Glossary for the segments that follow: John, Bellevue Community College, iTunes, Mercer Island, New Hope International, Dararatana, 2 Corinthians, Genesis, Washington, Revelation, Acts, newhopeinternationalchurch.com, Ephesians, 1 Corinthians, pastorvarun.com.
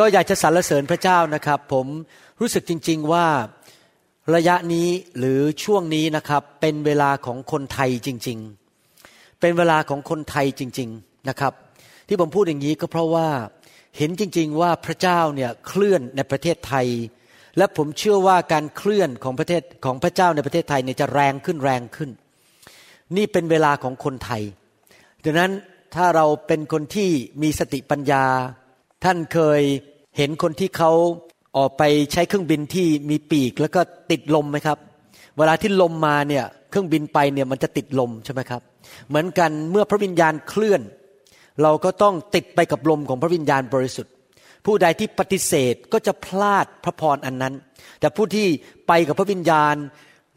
ก็อยากจะสรรเสริญพระเจ้านะครับผมรู้สึกจริงๆว่าระยะนี้หรือช่วงนี้นะครับเป็นเวลาของคนไทยจริงๆเป็นเวลาของคนไทยจริงๆนะครับที่ผมพูดอย่างนี้ก็เพราะว่าเห็นจริงๆว่าพระเจ้าเนี่ยเคลื่อนในประเทศไทยและผมเชื่อว่าการเคลื่อนของพระเจ้าในประเทศไทยเนี่ยจะแรงขึ้นแรงขึ้นนี่เป็นเวลาของคนไทยดังนั้นถ้าเราเป็นคนที่มีสติปัญญาท่านเคยเห็นคนที่เขาออกไปใช้เครื่องบินที่มีปีกแล้วก็ติดลมไหมครับเวลาที่ลมมาเนี่ยเครื่องบินไปเนี่ยมันจะติดลมใช่ไหมครับเหมือนกันเมื่อพระวิญญาณเคลื่อนเราก็ต้องติดไปกับลมของพระวิญญาณบริสุทธิ์ผู้ใดที่ปฏิเสธก็จะพลาดพระพรอันนั้นแต่ผู้ที่ไปกับพระวิญญาณ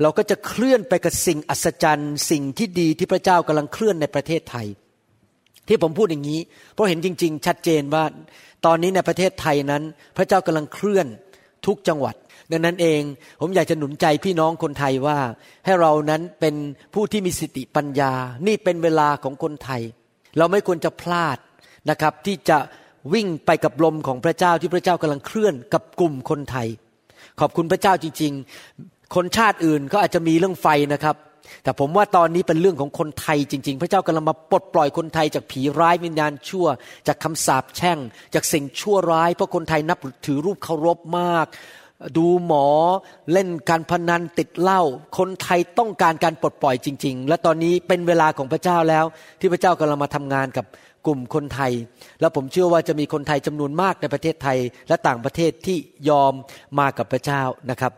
เราก็จะเคลื่อนไปกับสิ่งอัศจรรย์สิ่งที่ดีที่พระเจ้ากำลังเคลื่อนในประเทศไทยที่ผมพูดอย่างนี้เพราะเห็นจริงๆชัดเจนว่าตอนนี้ในประเทศไทยนั้นพระเจ้ากำลังเคลื่อนทุกจังหวัดดังนั้นเองผมอยากจะหนุนใจพี่น้องคนไทยว่าให้เรานั้นเป็นผู้ที่มีสติปัญญานี่เป็นเวลาของคนไทยเราไม่ควรจะพลาดนะครับที่จะวิ่งไปกับลมของพระเจ้าที่พระเจ้ากำลังเคลื่อนกับกลุ่มคนไทยขอบคุณพระเจ้าจริงๆคนชาติอื่นเขาอาจจะมีเรื่องไฟนะครับแต่ผมว่าตอนนี้เป็นเรื่องของคนไทยจริงๆพระเจ้ากำลังมาปลดปล่อยคนไทยจากผีร้ายวิญญาณชั่วจากคำสาปแช่งจากสิ่งชั่วร้ายเพราะคนไทยนับถือรูปเคารพมากดูหมอเล่นการพนันติดเหล้าคนไทยต้องการการปลดปล่อยจริงๆและตอนนี้เป็นเวลาของพระเจ้าแล้วที่พระเจ้ากำลังมาทำงานกับกลุ่มคนไทยและผมเชื่อว่าจะมีคนไทยจำนวนมากในประเทศไทยและต่างประเทศที่ยอมมากับพระเจ้านะครับ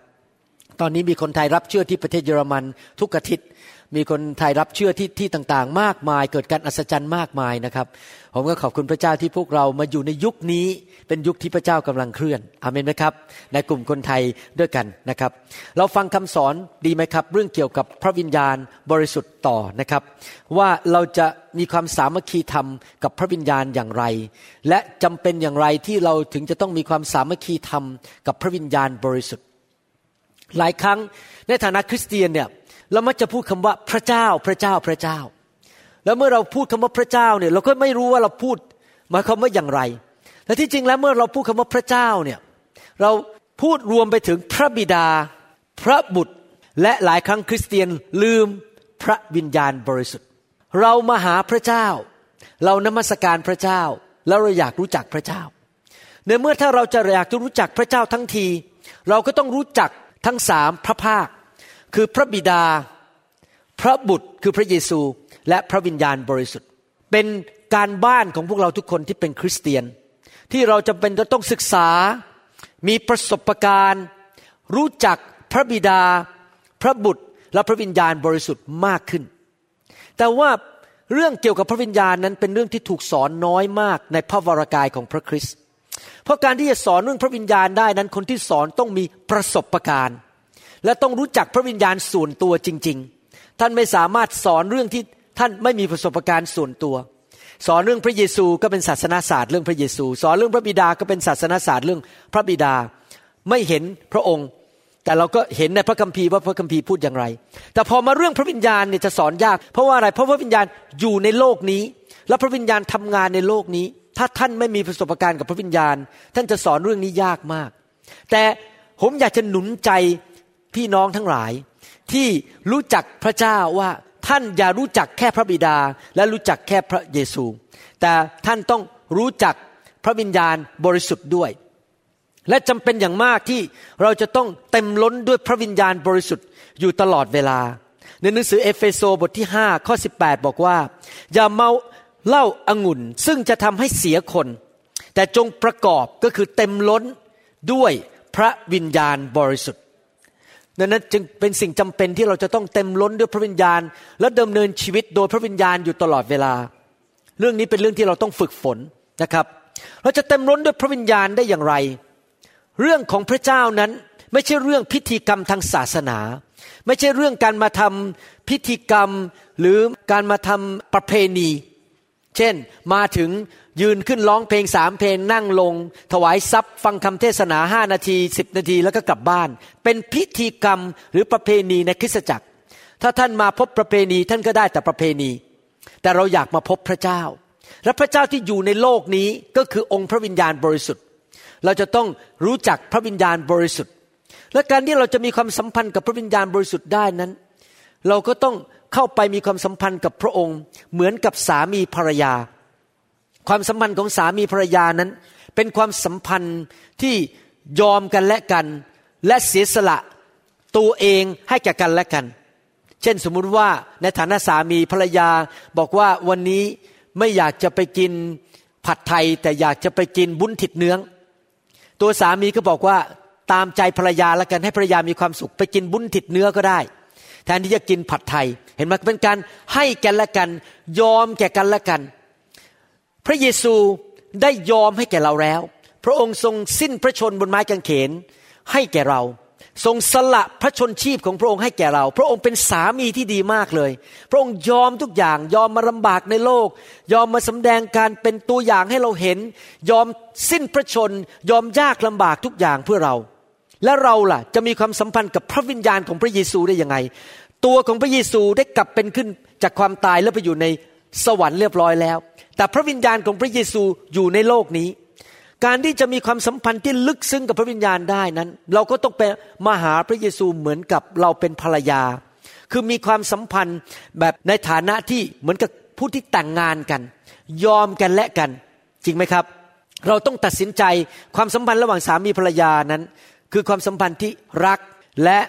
ตอนนี้มีคนไทยรับเชื่อที่ประเทศเยอรมันทุกอาทิตย์มีคนไทยรับเชื่อที่ต่างๆมากมายเกิดการอัศจรรย์มากมายนะครับผมก็ขอบคุณพระเจ้าที่พวกเรามาอยู่ในยุคนี้เป็นยุคที่พระเจ้ากำลังเคลื่อนอาเมนไหมครับในกลุ่มคนไทยด้วยกันนะครับเราฟังคำสอนดีไหมครับเรื่องเกี่ยวกับพระวิญญาณบริสุทธิ์ต่อนะครับว่าเราจะมีความสามัคคีธรรมกับพระวิญญาณอย่างไรและจำเป็นอย่างไรที่เราถึงจะต้องมีความสามัคคีธรรมกับพระวิญญาณบริสุทธิ์หลายครั้งในฐานะคริสเตียนเนี่ยเรามักจะพูดคำว่าพระเจ้าพระเจ้าพระเจ้าแล้วเมื่อเราพูดคำว่าพระเจ้าเนี่ยเราก็ไม่รู้ว่าเราพูดหมายความว่าอย่างไรแต่ที่จริงแล้วเมื่อเราพูดคำว่าพระเจ้าเนี่ยเราพูดรวมไปถึงพระบิดาพระบุตรและหลายครั้งคริสเตียนลืมพระวิญญาณบริสุทธิ์เรามาหาพระเจ้าเรานมัสการพระเจ้าแล้วเราอยากรู้จักพระเจ้าในเมื่อถ้าเราจะอยากจะรู้จักพระเจ้าทั้งทีเราก็ต้องรู้จักทั้งสามพระภาคคือพระบิดาพระบุตรคือพระเยซูและพระวิญญาณบริสุทธิ์เป็นการบ้านของพวกเราทุกคนที่เป็นคริสเตียนที่เราจำเป็นจะต้องศึกษามีประสบการณ์รู้จักพระบิดาพระบุตรและพระวิญญาณบริสุทธิ์มากขึ้นแต่ว่าเรื่องเกี่ยวกับพระวิญญาณนั้นเป็นเรื่องที่ถูกสอนน้อยมากในพระวรกายของพระคริสต์เพราะการที่จะสอนเรื่องพระวิญญาณได้นั้นคนที่สอนต้องมีประสบการณ์และต้องรู้จักพระวิญญาณส่วนตัวจริงๆท่านไม่สามารถสอนเรื่องที่ท่านไม่มีประสบการณ์ส่วนตัวสอนเรื่องพระเยซูก็เป็นศาสนศาสตร์เรื่องพระเยซูสอนเรื่องพระบิดาก็เป็นศาสนศาสตร์เรื่องพระบิดาไม่เห็นพระองค์แต่เราก็เห็นในพระคัมภีร์ว่าพระคัมภีร์พูดอย่างไรแต่พอมาเรื่องพระวิญญาณเนี่ยจะสอนยากเพราะว่าอะไรเพราะพระวิญญาณอยู่ในโลกนี้และพระวิญญาณทำงานในโลกนี้ถ้าท่านไม่มีประสบการณ์กับพระวิญญาณท่านจะสอนเรื่องนี้ยากมากแต่ผมอยากจะหนุนใจพี่น้องทั้งหลายที่รู้จักพระเจ้าว่าท่านอย่ารู้จักแค่พระบิดาและรู้จักแค่พระเยซูแต่ท่านต้องรู้จักพระวิญญาณบริสุทธิ์ด้วยและจำเป็นอย่างมากที่เราจะต้องเต็มล้นด้วยพระวิญญาณบริสุทธิ์อยู่ตลอดเวลาในหนังสือเอเฟโซบทที่5ข้อ18บอกว่าอย่าเมาเหล้าองุ่นซึ่งจะทำให้เสียคนแต่จงประกอบก็คือเต็มล้นด้วยพระวิญญาณบริสุทธิ์นั้นจึงเป็นสิ่งจำเป็นที่เราจะต้องเต็มล้นด้วยพระวิญญาณและดำเนินชีวิตโดยพระวิญญาณอยู่ตลอดเวลาเรื่องนี้เป็นเรื่องที่เราต้องฝึกฝนนะครับ เราจะเต็มล้นด้วยพระวิญญาณได้อย่างไรเรื่องของพระเจ้านั้นไม่ใช่เรื่องพิธีกรรมทางศาสนาไม่ใช่เรื่องการมาทำพิธีกรรมหรือการมาทำประเพณีเช่นมาถึงยืนขึ้นร้องเพลง3เพลงนั่งลงถวายทรัพย์ฟังคำเทศนา5นาที10นาทีแล้วก็กลับบ้านเป็นพิธีกรรมหรือประเพณีในคริสตจักรถ้าท่านมาพบประเพณีท่านก็ได้แต่ประเพณีแต่เราอยากมาพบพระเจ้าและพระเจ้าที่อยู่ในโลกนี้ก็คือองค์พระวิญญาณบริสุทธิ์เราจะต้องรู้จักพระวิญญาณบริสุทธิ์และการที่เราจะมีความสัมพันธ์กับพระวิญญาณบริสุทธิ์ได้นั้นเราก็ต้องเข้าไปมีความสัมพันธ์กับพระองค์เหมือนกับสามีภรรยาความสัมพันธ์ของสามีภรรยานั้นเป็นความสัมพันธ์ที่ยอมกันและกันและเสียสละตัวเองให้แก่กันและกันเช่นสมมุติว่าในฐานะสามีภรรยาบอกว่าวันนี้ไม่อยากจะไปกินผัดไทยแต่อยากจะไปกินบุ้นทิดเนื้อตัวสามีก็บอกว่าตามใจภรรยาละกันให้ภรรยามีความสุขไปกินบุ้นทิดเนื้อก็ได้แทนที่จะกินผัดไทยเห็นไหมเป็นการให้กันและกันยอมแก่กันและกันพระเยซูได้ยอมให้แก่เราแล้วพระองค์ทรงสิ้นพระชนบนไม้กางเขนให้แก่เราทรงสละพระชนชีพของพระองค์ให้แก่เราพระองค์เป็นสามีที่ดีมากเลยพระองค์ยอมทุกอย่างยอมมาลำบากในโลกยอมมาสำแดงการเป็นตัวอย่างให้เราเห็นยอมสิ้นพระชนยอมยากลำบากทุกอย่างเพื่อเราและเราล่ะจะมีความสัมพันธ์กับพระวิญญาณของพระเยซูได้ยังไงตัวของพระเยซูได้กลับเป็นขึ้นจากความตายแล้วไปอยู่ในสวรรค์เรียบร้อยแล้วแต่พระวิญญาณของพระเยซูอยู่ในโลกนี้การที่จะมีความสัมพันธ์ที่ลึกซึ้งกับพระวิญญาณได้นั้นเราก็ต้องไปมาหาพระเยซูเหมือนกับเราเป็นภรรยาคือมีความสัมพันธ์แบบในฐานะที่เหมือนกับผู้ที่แต่งงานกันยอมกันและกันจริงไหมครับเราต้องตัดสินใจความสัมพันธ์ระหว่างสามีภรรยานั้นคือความสัมพันธ์ที่รักและ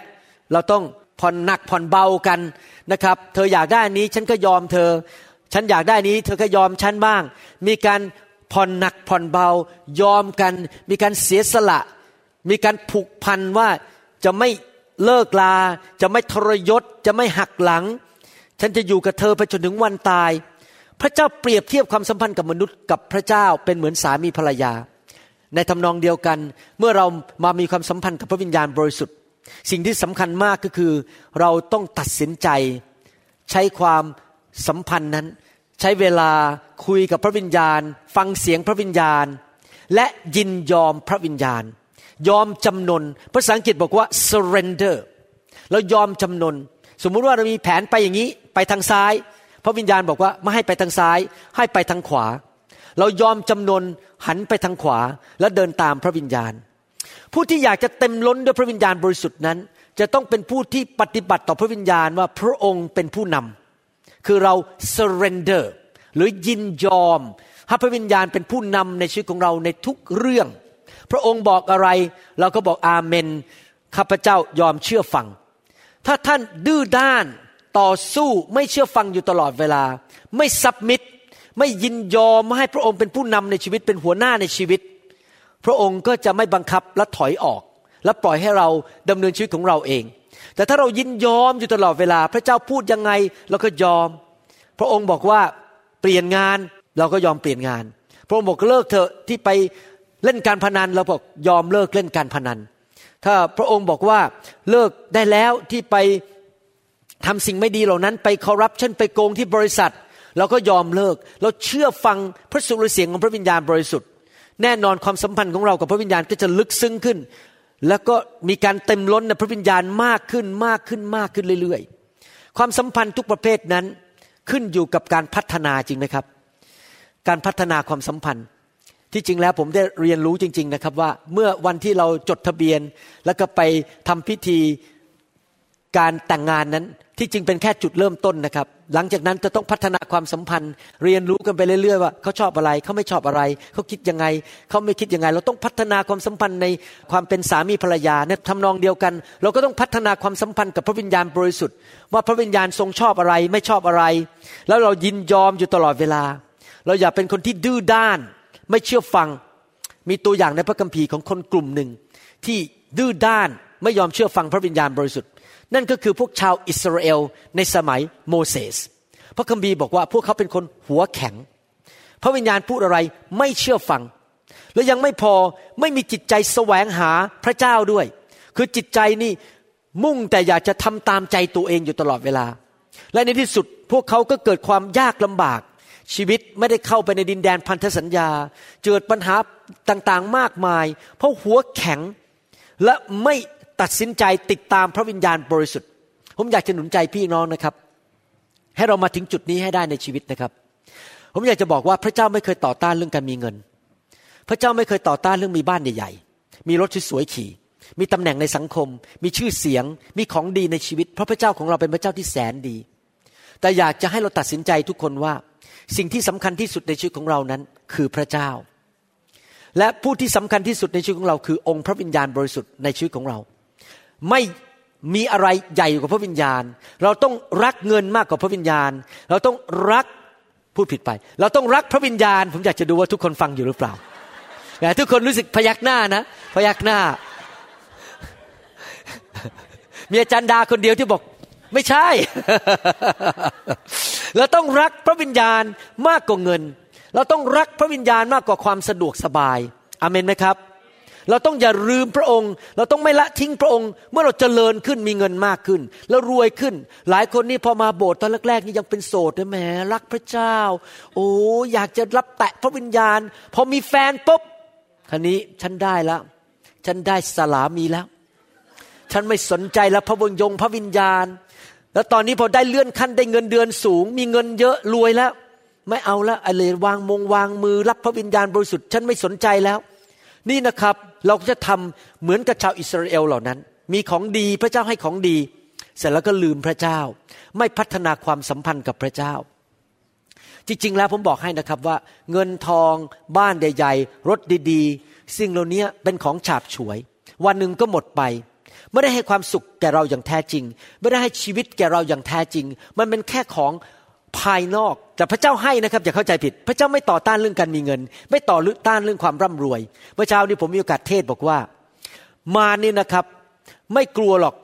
เราต้องผ่อนหนักผ่อนเบากันนะครับเธออยากได้อันนี้ฉันก็ยอมเธอฉันอยากได้นี้เธอก็ยอมฉันบ้างมีการผ่อนหนักผ่อนเบายอมกันมีการเสียสละมีการผูกพันว่าจะไม่เลิกลาจะไม่ทรยศจะไม่หักหลังฉันจะอยู่กับเธอไปจนถึงวันตายพระเจ้าเปรียบเทียบความสัมพันธ์กับมนุษย์กับพระเจ้าเป็นเหมือนสามีภรรยาในทำนองเดียวกันเมื่อเรามามีความสัมพันธ์กับพระวิญญาณบริสุทธิ์สิ่งที่สำคัญมากก็คือเราต้องตัดสินใจใช้ความสัมพันธ์นั้นใช้เวลาคุยกับพระวิญญาณฟังเสียงพระวิญญาณและยินยอมพระวิญญาณยอมจำนนภาษาอังกฤษบอกว่า surrender เรายอมจำนนสมมุติว่าเรามีแผนไปอย่างนี้ไปทางซ้ายพระวิญญาณบอกว่าไม่ให้ไปทางซ้ายให้ไปทางขวาเรายอมจำนนหันไปทางขวาและเดินตามพระวิญญาณผู้ที่อยากจะเต็มล้นด้วยพระวิญญาณบริสุทธิ์นั้นจะต้องเป็นผู้ที่ปฏิบัติต่อพระวิญญาณว่าพระองค์เป็นผู้นำคือเรา surrender หรือยินยอมให้พระวิญญาณเป็นผู้นำในชีวิตของเราในทุกเรื่องพระองค์บอกอะไรเราก็บอกอาเมนข้าพเจ้ายอมเชื่อฟังถ้าท่านดื้อด้านต่อสู้ไม่เชื่อฟังอยู่ตลอดเวลาไม่ซับมิดไม่ยินยอมให้พระองค์เป็นผู้นำในชีวิตเป็นหัวหน้าในชีวิตพระองค์ก็จะไม่บังคับและถอยออกและปล่อยให้เราดำเนินชีวิตของเราเองแต่ถ้าเรายินยอมอยู่ตลอดเวลาพระเจ้าพูดยังไงเราก็ยอมพระองค์บอกว่าเปลี่ยนงานเราก็ยอมเปลี่ยนงานพระองค์บอกเลิกเถอะที่ไปเล่นการพนันเราบอกยอมเลิกเล่นการพนันถ้าพระองค์บอกว่าเลิกได้แล้วที่ไปทำสิ่งไม่ดีเหล่านั้นไปคอร์รัปชันไปโกงที่บริษัทเราก็ยอมเลิกเราเชื่อฟังพระสุรเสียงของพระวิญญาณบริสุทธิ์แน่นอนความสัมพันธ์ของเรากับพระวิญญาณก็จะลึกซึ้งขึ้นแล้วก็มีการเต็มล้นในพระวิญญาณมากขึ้นมากขึ้นมากขึ้นเรื่อยๆความสัมพันธ์ทุกประเภทนั้นขึ้นอยู่กับการพัฒนาจริงไหมครับการพัฒนาความสัมพันธ์ที่จริงแล้วผมได้เรียนรู้จริงๆนะครับว่าเมื่อวันที่เราจดทะเบียนแล้วก็ไปทำพิธีการแต่งงานนั้นที่จริงเป็นแค่จุดเริ่มต้นนะครับหลังจากนั้นจะต้องพัฒนาความสัมพันธ์เรียนรู้กันไปเรื่อยๆว่าเขาชอบอะไรเขาไม่ชอบอะไรเขาคิดยังไงเขาไม่คิดยังไงเราต้องพัฒนาความสัมพันธ์ในความเป็นสามีภรรยาเนี่ยทำนองเดียวกันเราก็ต้องพัฒนาความสัมพันธ์กับพระวิญญาณบริสุทธิ์ว่าพระวิญญาณทรงชอบอะไรไม่ชอบอะไรแล้วเรายินยอมอยู่ตลอดเวลาเราอย่าเป็นคนที่ดื้อด้านไม่เชื่อฟังมีตัวอย่างในพระคัมภีร์ของคนกลุ่มหนึ่งที่ดื้อด้านไม่ยอมเชื่อฟังพระวิญญาณบริสุทธิ์นั่นก็คือพวกชาวอิสราเอลในสมัยโมเสสพระคัมภีร์บอกว่าพวกเขาเป็นคนหัวแข็งพระวิญญาณพูดอะไรไม่เชื่อฟัง และยังไม่พอไม่มีจิตใจแสวงหาพระเจ้าด้วยคือจิตใจนี่มุ่งแต่อยากจะทำตามใจตัวเองอยู่ตลอดเวลาและในที่สุดพวกเขาก็เกิดความยากลำบากชีวิตไม่ได้เข้าไปในดินแดนพันธสัญญาเกิดปัญหาต่างๆมากมายเพราะหัวแข็งและไม่ตัดสินใจติดตามพระวิญญาณบริสุทธิ์ผมอยากจะหนุนใจพี่น้องนะครับให้เรามาถึงจุดนี้ให้ได้ในชีวิตนะครับผมอยากจะบอกว่าพระเจ้าไม่เคยต่อต้านเรื่องการมีเงินพระเจ้าไม่เคยต่อต้านเรื่องมีบ้านใหญ่ๆมีรถสวยๆขี่มีตำแหน่งในสังคมมีชื่อเสียงมีของดีในชีวิตเพราะพระเจ้าของเราเป็นพระเจ้าที่แสนดีแต่อยากจะให้เราตัดสินใจทุกคนว่าสิ่งที่สำคัญที่สุดในชีวิตของเรานั้นคือพระเจ้าและผู้ที่สำคัญที่สุดในชีวิตของเราคือองค์พระวิญญาณบริสุทธิ์ในชีวิตของเราไม่มีอะไรใหญ่กว่าพระวิญญาณเราต้องรักเงินมากกว่าพระวิญญาณเราต้องรักพูดผิดไปเราต้องรักพระวิญญาณผมอยากจะดูว่าทุกคนฟังอยู่หรือเปล่าแต่ทุกคนรู้สึกพยักหน้านะพยักหน้ามีอาจารย์ดาคนเดียวที่บอกไม่ใช่ เราต้องรักพระวิญญาณมากกว่าเงินเราต้องรักพระวิญญาณมากกว่าความสะดวกสบายอาเมนไหมครับเราต้องอย่าลืมพระองค์เราต้องไม่ละทิ้งพระองค์เมื่อเราเจริญขึ้นมีเงินมากขึ้นแล้วรวยขึ้นหลายคนนี่พอมาโบสถ์ตอนแรกๆนี่ยังเป็นโสดนะแหมรักพระเจ้าโอ้อยากจะรับแตะพระวิญญาณพอมีแฟนปุ๊บคราวนี้ฉันได้แล้วฉันได้สลามีแล้วฉันไม่สนใจแล้วพระวงยงพระวิญญาณแล้วตอนนี้พอได้เลื่อนขั้นได้เงินเดือนสูงมีเงินเยอะรวยแล้วไม่เอาแล้วอะไรวางมงวางมือรับพระวิญญาณบริสุทธิ์ฉันไม่สนใจแล้วนี่นะครับเราก็จะทำเหมือนกับชาวอิสราเอลเหล่านั้นมีของดีพระเจ้าให้ของดีเสร็จแล้วก็ลืมพระเจ้าไม่พัฒนาความสัมพันธ์กับพระเจ้าจริงๆแล้วผมบอกให้นะครับว่าเงินทองบ้านใหญ่ๆรถดีๆสิ่งเหล่านี้เป็นของฉาบฉวยวันหนึ่งก็หมดไปไม่ได้ให้ความสุขแก่เราอย่างแท้จริงไม่ได้ให้ชีวิตแก่เราอย่างแท้จริงมันเป็นแค่ของภายนอกแต่พระเจ้าให้นะครับอย่าเข้าใจผิดพระเจ้าไม่ต่อต้านเรื่องการมีเงินไม่ต่อต้านเรื่องความร่ำรวยเมื่อเช้านี้ผมมีโอกาสเทศบอกว่ามารนี่นะครับไม่กลัวหรอก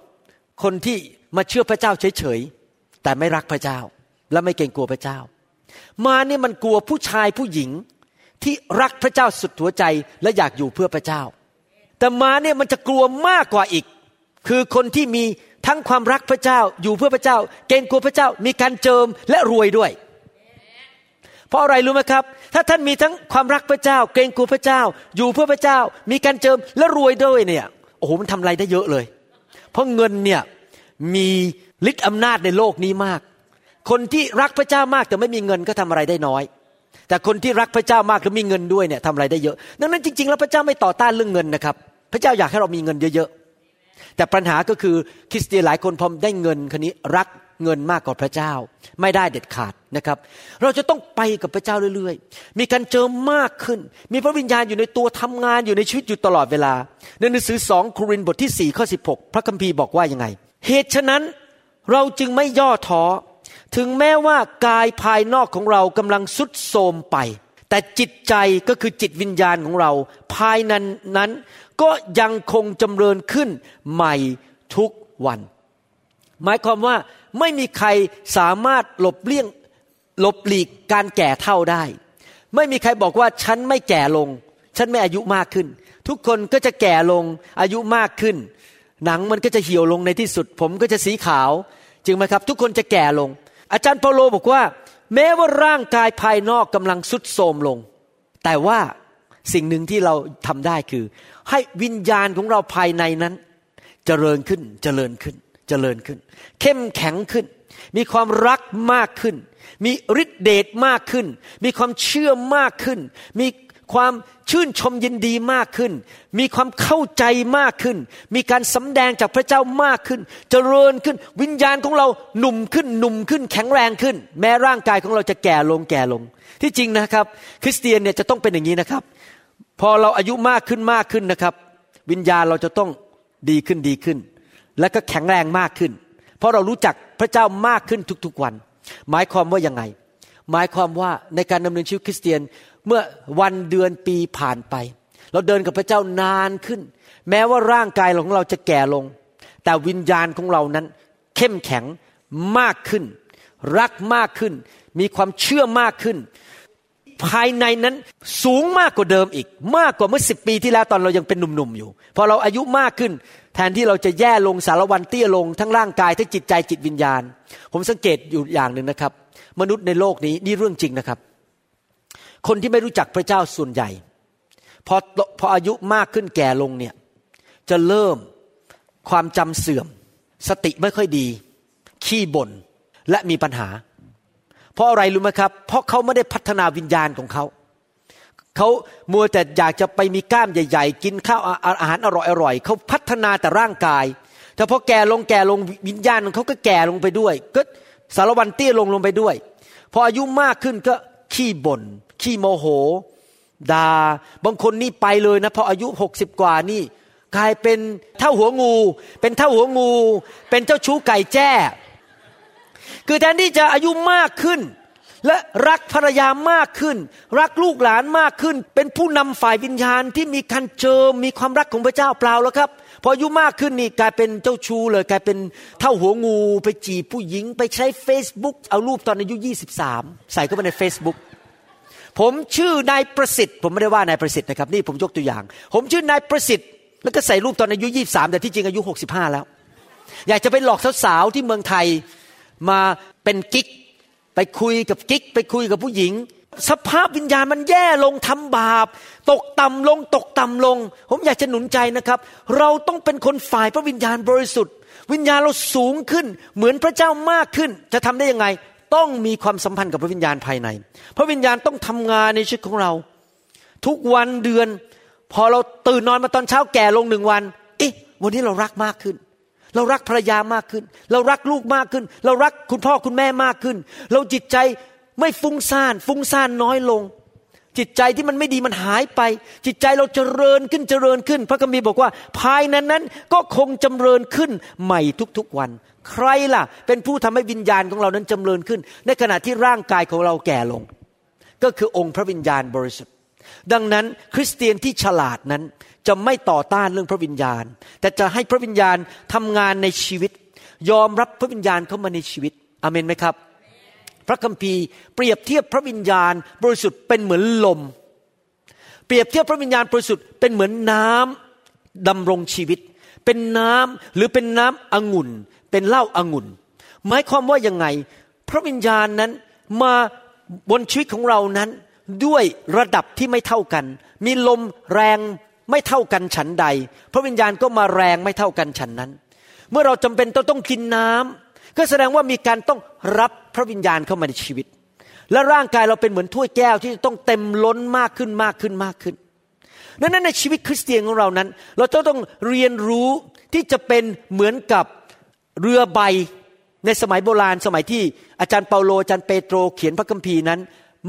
คนที่มาเชื่อพระเจ้าเฉยๆแต่ไม่รักพระเจ้าและไม่เกรงกลัวพระเจ้ามารนี่มันกลัวผู้ชายผู้หญิงที่รักพระเจ้าสุดหัวใจและอยากอยู่เพื่อพระเจ้าแต่มารเนี่ยมันจะกลัวมากกว่าอีกคือคนที่มีทั้งความรักพระเจ้าอยู่เพื่อพระเจ้าเกรงกลัวพระเจ้ามีการเจิมและรวยด้วยเพราะอะไรรู้ไหมครับถ้าท่านมีทั้งความรักพระเจ้าเกรงกลัวพระเจ้าอยู่เพื่อพระเจ้ามีการเจิมและรวยด้วยเนี่ยโอ้โหมันทำอะไรได้เยอะเลยเพราะเงินเนี่ยมีฤทธิ์อำนาจในโลกนี้มากคนที่รักพระเจ้ามากแต่ไม่มีเงินก็ทำอะไรได้น้อยแต่คนที่รักพระเจ้ามากและมีเงินด้วยเนี่ยทำอะไรได้เยอะดังนั้นจริงๆแล้วพระเจ้าไม่ต่อต้านเรื่องเงินนะครับพระเจ้าอยากให้เรามีเงินเยอะแต่ปัญหาก็คือคริสเตียนหลายคนพอได้เงินคนนี้รักเงินมากกว่าพระเจ้าไม่ได้เด็ดขาดนะครับเราจะต้องไปกับพระเจ้าเรื่อยๆมีการเจิมมากขึ้นมีพระวิญญาณอยู่ในตัวทำงานอยู่ในชีวิตอยู่ตลอดเวลาในหนังสือ2โครินธ์บทที่4ข้อ16พระคัมภีร์บอกว่ายังไงเหตุฉะนั้นเราจึงไม่ย่อท้อถึงแม้ว่ากายภายนอกของเรากำลังทรุดโทรมไปแต่จิตใจก็คือจิตวิญญาณของเราภายในนั้นก็ยังคงจำเริญขึ้นใหม่ทุกวันหมายความว่าไม่มีใครสามารถหลบหลีกการแก่เฒ่าได้ไม่มีใครบอกว่าฉันไม่แก่ลงฉันไม่อายุมากขึ้นทุกคนก็จะแก่ลงอายุมากขึ้นหนังมันก็จะเหี่ยวลงในที่สุดผมก็จะสีขาวจริงไหมครับทุกคนจะแก่ลงอาจารย์เปาโลบอกว่าแม้ว่าร่างกายภายนอกกำลังทรุดโทรมลงแต่ว่าสิ่งหนึ่งที่เราทำได้คือให้วิญญาณของเราภายในนั้นเจริญขึ้นเจริญขึ้นเจริญขึ้นเข้มแข็งขึ้นมีความรักมากขึ้นมีฤทธิเดชมากขึ้นมีความเชื่อมากขึ้นมีความชื่นชมยินดีมากขึ้นมีความเข้าใจมากขึ้นมีการสำแดงจากพระเจ้ามากขึ้นเจริญขึ้นวิญญาณของเราหนุ่มขึ้นหนุ่มขึ้นแข็งแรงขึ้นแม้ร่างกายของเราจะแก่ลงแก่ลงที่จริงนะครับคริสเตียนเนี่ยจะต้องเป็นอย่างนี้นะครับพอเราอายุมากขึ้นมากขึ้นนะครับวิญญาณเราจะต้องดีขึ้นดีขึ้นและก็แข็งแรงมากขึ้นเพราะเรารู้จักพระเจ้ามากขึ้นทุกๆวันหมายความว่ายังไงหมายความว่าในการดำเนินชีวิตคริสเตียนเมื่อวันเดือนปีผ่านไปเราเดินกับพระเจ้านานขึ้นแม้ว่าร่างกายของเราจะแก่ลงแต่วิญญาณของเรานั้นเข้มแข็งมากขึ้นรักมากขึ้นมีความเชื่อมากขึ้น ภายในนั้นสูงมากกว่าเดิมอีกมากกว่าเมื่อ10ปีที่แล้วตอนเรายังเป็นหนุ่มๆอยู่พอเราอายุมากขึ้นแทนที่เราจะแย่ลงสารวันเตี้ยลงทั้งร่างกายทั้งจิตใจจิตวิญญาณผมสังเกตอยู่อย่างนึงนะครับมนุษย์ในโลกนี้นี่เรื่องจริงนะครับคนที่ไม่รู้จักพระเจ้าส่วนใหญ่พออายุมากขึ้นแก่ลงเนี่ยจะเริ่มความจำเสื่อมสติไม่ค่อยดีขี้บ่นและมีปัญหาเพราะอะไรรู้ไหมครับเพราะเขาไม่ได้พัฒนาวิญญาณของเขามัวแต่อยากจะไปมีกล้ามใหญ่ๆกินข้าวอาหารอร่อยๆเขาพัฒนาแต่ร่างกายแต่พอแก่ลงวิญญาณของเขาก็แก่ลงไปด้วยก็สารวันเตี้ยลงไปด้วยพออายุมากขึ้นก็ขี้บ่นขี้โมโหด่าบางคนนี่ไปเลยนะพออายุ60กว่านี่กลายเป็นเท่าหัวงูเป็นเจ้าชู้ไก่แจ้คือแทนที่จะอายุมากขึ้นและรักภรรยามากขึ้นรักลูกหลานมากขึ้นเป็นผู้นำฝ่ายวิญญาณที่มีการเจิมมีความรักของพระเจ้าเปล่าแล้วครับพออายุมากขึ้นนี่กลายเป็นเจ้าชู้เลยกลายเป็นเท่าหัวงูไปจีบผู้หญิงไปใช้ Facebook เอารูปตอนอายุ23ใส่เข้าไปใน Facebook ผมชื่อนายประสิทธิ์ผมไม่ได้ว่านายประสิทธิ์นะครับนี่ผมยกตัวอย่างผมชื่อนายประสิทธิ์แล้วก็ใส่รูปตอนอายุ23แต่ที่จริงอายุ65แล้วอยากจะไปหลอกสาวๆที่เมืองไทยมาเป็นกิ๊กไปคุยกับกิ๊กไปคุยกับผู้หญิงสภาพวิญญาณมันแย่ลงทำบาปตกต่ำลงผมอยากจะหนุนใจนะครับเราต้องเป็นคนฝ่ายพระวิญญาณบริสุทธิ์วิญญาณเราสูงขึ้นเหมือนพระเจ้ามากขึ้นจะทำได้ยังไงต้องมีความสัมพันธ์กับพระวิญญาณภายในพระวิญญาณต้องทำงานในชีวิตของเราทุกวันเดือนพอเราตื่นนอนมาตอนเช้าแก่ลง1วันเอ๊ะวันนี้เรารักมากขึ้นเรารักภรรยามากขึ้นเรารักลูกมากขึ้นเรารักคุณพ่อคุณแม่มากขึ้นเราจิตใจไม่ฟุ้งซ่านน้อยลงจิตใจที่มันไม่ดีมันหายไปจิตใจเราเจริญขึ้นพระคัมภีร์บอกว่าภายในนั้นก็คงเจริญขึ้นใหม่ทุกๆวันใครล่ะเป็นผู้ทำให้วิญญาณของเรานั้นเจริญขึ้นในขณะที่ร่างกายของเราแก่ลงก็คือองค์พระวิญญาณบริสุทธิ์ดังนั้นคริสเตียนที่ฉลาดนั้นจะไม่ต่อต้านเรื่องพระวิญญาณแต่จะให้พระวิญญาณทำงานในชีวิตยอมรับพระวิญญาณเข้ามาในชีวิตอาเมนไหมครับพระคัมภีร์เปรียบเทียบพระวิญญาณบริสุทธิ์เป็นเหมือนลมเปรียบเทียบพระวิญญาณบริสุทธิ์เป็นเหมือนน้ำดำรงชีวิตเป็นน้ำหรือเป็นน้ำองุ่นเป็นเหล้าองุ่นหมายความว่ายังไงพระวิญญาณนั้นมาบนชีวิตของเรานั้นด้วยระดับที่ไม่เท่ากันมีลมแรงไม่เท่ากันฉันใดพระวิญญาณก็มาแรงไม่เท่ากันฉันนั้นเมื่อเราจำเป็นต้องกินน้ำก็แสดงว่ามีการต้องรับพระวิญญาณเข้ามาในชีวิตและร่างกายเราเป็นเหมือนถ้วยแก้วที่ต้องเต็มล้นมากขึ้นนั้นในชีวิตคริสเตียนของเรานั้นเราต้องเรียนรู้ที่จะเป็นเหมือนกับเรือใบในสมัยโบราณสมัยที่อาจารย์เปาโลอาจารย์เปโตรเขียนพระคัมภีร์นั้น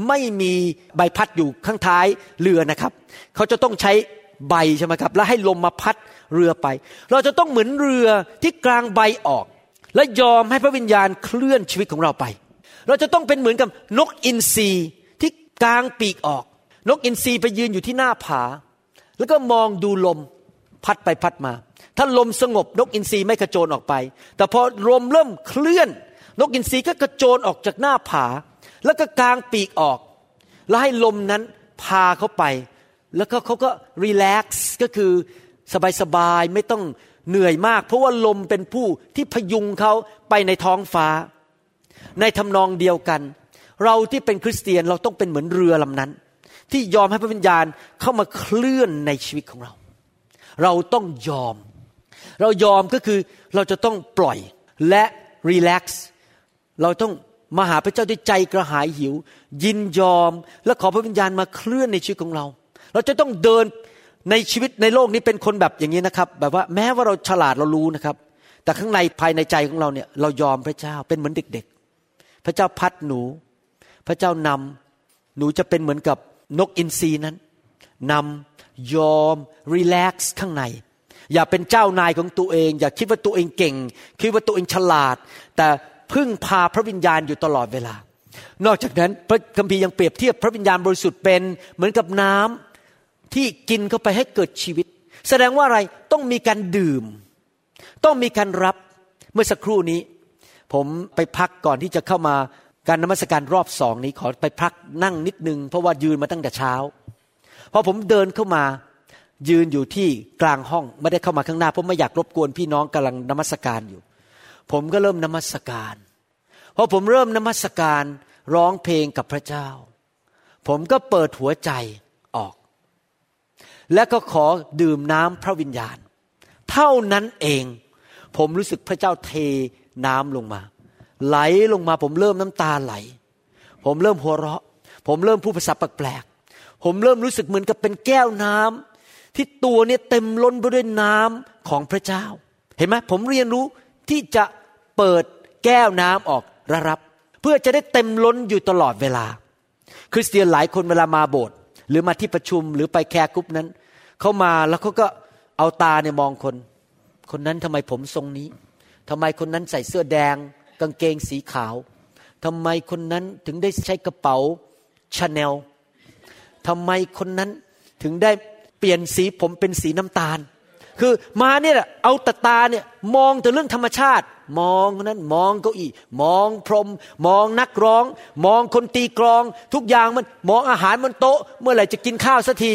ไม่มีใบพัดอยู่ข้างท้ายเรือนะครับเขาจะต้องใช้ใบใช่ไหมครับแล้วให้ลมมาพัดเรือไปเราจะต้องเหมือนเรือที่กลางใบออกและยอมให้พระวิญญาณเคลื่อนชีวิตของเราไปเราจะต้องเป็นเหมือนกับนกอินทรีที่กลางปีกออกนกอินทรีไปยืนอยู่ที่หน้าผาแล้วก็มองดูลมพัดไปพัดมาถ้าลมสงบนกอินทรีไม่กระโจนออกไปแต่พอลมเริ่มเคลื่อนนกอินทรีก็กระโจนออกจากหน้าผาแล้วก็กางปีกออกแล้วให้ลมนั้นพาเขาไปแล้วก็เขาก็รีแลกซ์ก็คือสบายๆไม่ต้องเหนื่อยมากเพราะว่าลมเป็นผู้ที่พยุงเขาไปในท้องฟ้าในทำนองเดียวกันเราที่เป็นคริสเตียนเราต้องเป็นเหมือนเรือลำนั้นที่ยอมให้พระวิญญาณเข้ามาเคลื่อนในชีวิตของเราเราต้องยอมก็คือเราจะต้องปล่อยและรีแลกซ์เราต้องมาหาพระเจ้าด้วยใจกระหายหิวยินยอมและขอพระวิญญาณมาเคลื่อนในชีวิตของเราเราจะต้องเดินในชีวิตในโลกนี้เป็นคนแบบอย่างนี้นะครับแบบว่าแม้ว่าเราฉลาดเรารู้นะครับแต่ข้างในภายในใจของเราเนี่ยเรายอมพระเจ้าเป็นเหมือนเด็กๆพระเจ้าพัดหนูพระเจ้านำหนูจะเป็นเหมือนกับนกอินทรีนั้นนำยอมรีแลกซ์ข้างในอย่าเป็นเจ้านายของตัวเองอย่าคิดว่าตัวเองเก่งคิดว่าตัวเองฉลาดแต่พึ่งพาพระวิญญาณอยู่ตลอดเวลานอกจากนั้นพระคัมภีร์ยังเปรียบเทียบพระวิญญาณบริสุทธิ์เป็นเหมือนกับน้ำที่กินเข้าไปให้เกิดชีวิตแสดงว่าอะไรต้องมีการดื่มต้องมีการรับเมื่อสักครู่นี้ผมไปพักก่อนที่จะเข้ามา การนมัสการรอบสองนี้ขอไปพักนั่งนิดนึงเพราะว่ายืนมาตั้งแต่เช้าพอผมเดินเข้ามายืนอยู่ที่กลางห้องไม่ได้เข้ามาข้างหน้าเพราะไม่อยากรบกวนพี่น้องกำลังนมัสการอยู่ผมก็เริ่มนมัสการพอผมเริ่มนมัสการร้องเพลงกับพระเจ้าผมก็เปิดหัวใจออกและก็ขอดื่มน้ำพระวิญญาณเท่านั้นเองผมรู้สึกพระเจ้าเทน้ำลงมาไหลลงมาผมเริ่มน้ำตาไหลผมเริ่มหัวเราะผมเริ่มพูดภาษาแปลกๆผมเริ่มรู้สึกเหมือนกับเป็นแก้วน้ำที่ตัวเนี่ยเต็มล้นไปด้วยน้ำของพระเจ้าเห็นไหมผมเรียนรู้ที่จะเปิดแก้วน้ำออกรับเพื่อจะได้เต็มล้นอยู่ตลอดเวลาคริสเตียนหลายคนเวลามาโบสถ์หรือมาที่ประชุมหรือไปแคร์กรุ๊ปนั้นเขามาแล้วเขาก็เอาตาเนี่ยมองคนนั้นทำไมผมทรงนี้ทำไมคนนั้นใส่เสื้อแดงกางเกงสีขาวทำไมคนนั้นถึงได้ใช้กระเป๋า Chanel ทำไมคนนั้นถึงได้เปลี่ยนสีผมเป็นสีน้ำตาลคือมาเนี่ยเอาตาเนี่ยมองแต่เรื่องธรรมชาติมองนั้นมองเก้าอี้มองพรมมองนักร้องมองคนตีกลองทุกอย่างมันมองอาหารบนโต๊ะเมื่อไหร่จะกินข้าวสักที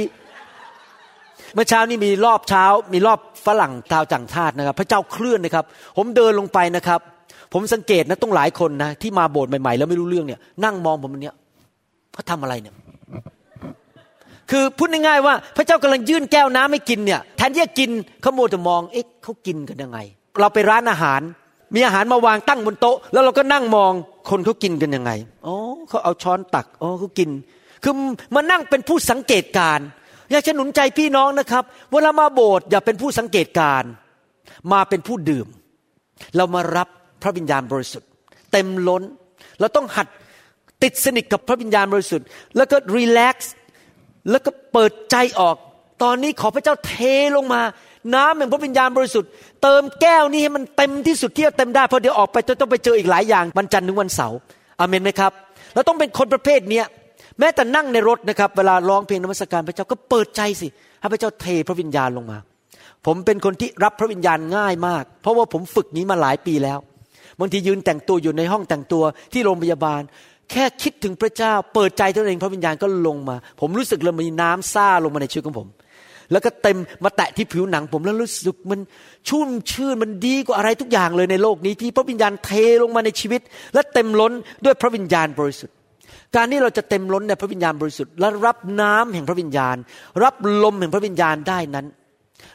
เมื่อเช้านี่มีรอบเช้ามีรอบฝรั่งชาวต่างชาตินะครับพระเจ้าเคลื่อนนะครับผมเดินลงไปนะครับผมสังเกตนะต้องหลายคนนะที่มาโบสถ์ใหม่ๆแล้วไม่รู้เรื่องเนี่ยนั่งมองผมแบบเนี้ยเขาทำอะไรเนี่ยคือพูดง่ายๆว่าพระเจ้ากำลังยื่นแก้วน้ำให้กินเนี่ยแทนที่จะกินเขาโมจะมองเอ๊ะเขากินกันยังไงเราไปร้านอาหารมีอาหารมาวางตั้งบนโต๊ะแล้วเราก็นั่งมองคนเขากินกันยังไงอ๋อเขาเอาช้อนตักอ๋อเขากินคือมานั่งเป็นผู้สังเกตการอยากจะหนุนใจพี่น้องนะครับเวลามาโบสถ์อย่าเป็นผู้สังเกตการมาเป็นผู้ดื่มเรามารับพระวิญญาณบริสุทธิ์เต็มล้นเราต้องหัดติดสนิทกับพระวิญญาณบริสุทธิ์แล้วก็รีแลกซ์แล้วก็เปิดใจออกตอนนี้ขอพระเจ้าเทลงมาน้ำแห่งพระวิญญาณบริสุทธิ์เติมแก้วนี้ให้มันเต็มที่สุดที่จะเต็มได้เพราะเดี๋ยวออกไปจะต้องไปเจออีกหลายอย่างวันจันทร์ถึงวันเสาร์อาเมนไหมครับเราต้องเป็นคนประเภทเนี้ยแม้แต่นั่งในรถนะครับเวลาร้องเพลงนมัสการพระเจ้าก็เปิดใจสิให้พระเจ้าเทพระวิญญาณลงมาผมเป็นคนที่รับพระวิญญาณง่ายมากเพราะว่าผมฝึกนี้มาหลายปีแล้วบางทียืนแต่งตัวอยู่ในห้องแต่งตัวที่โรงพยาบาลแค่คิดถึงพระเจ้าเปิดใจตัวเองพระวิญญาณก็ลงมาผมรู้สึกเลยมีน้ำซ่าลงมาในชีวิตของผมแล้วก็เต็มมาแตะที่ผิวหนังผมแล้วรู้สึกมันชุ่มชื่นมันดีกว่าอะไรทุกอย่างเลยในโลกนี้ที่พระวิญญาณเทลงมาในชีวิตและเต็มล้นด้วยพระวิญญาณบริสุทธิ์การที่เราจะเต็มล้นในพระวิญญาณบริสุทธิ์และรับน้ำแห่งพระวิญญาณรับลมแห่งพระวิญญาณได้นั้น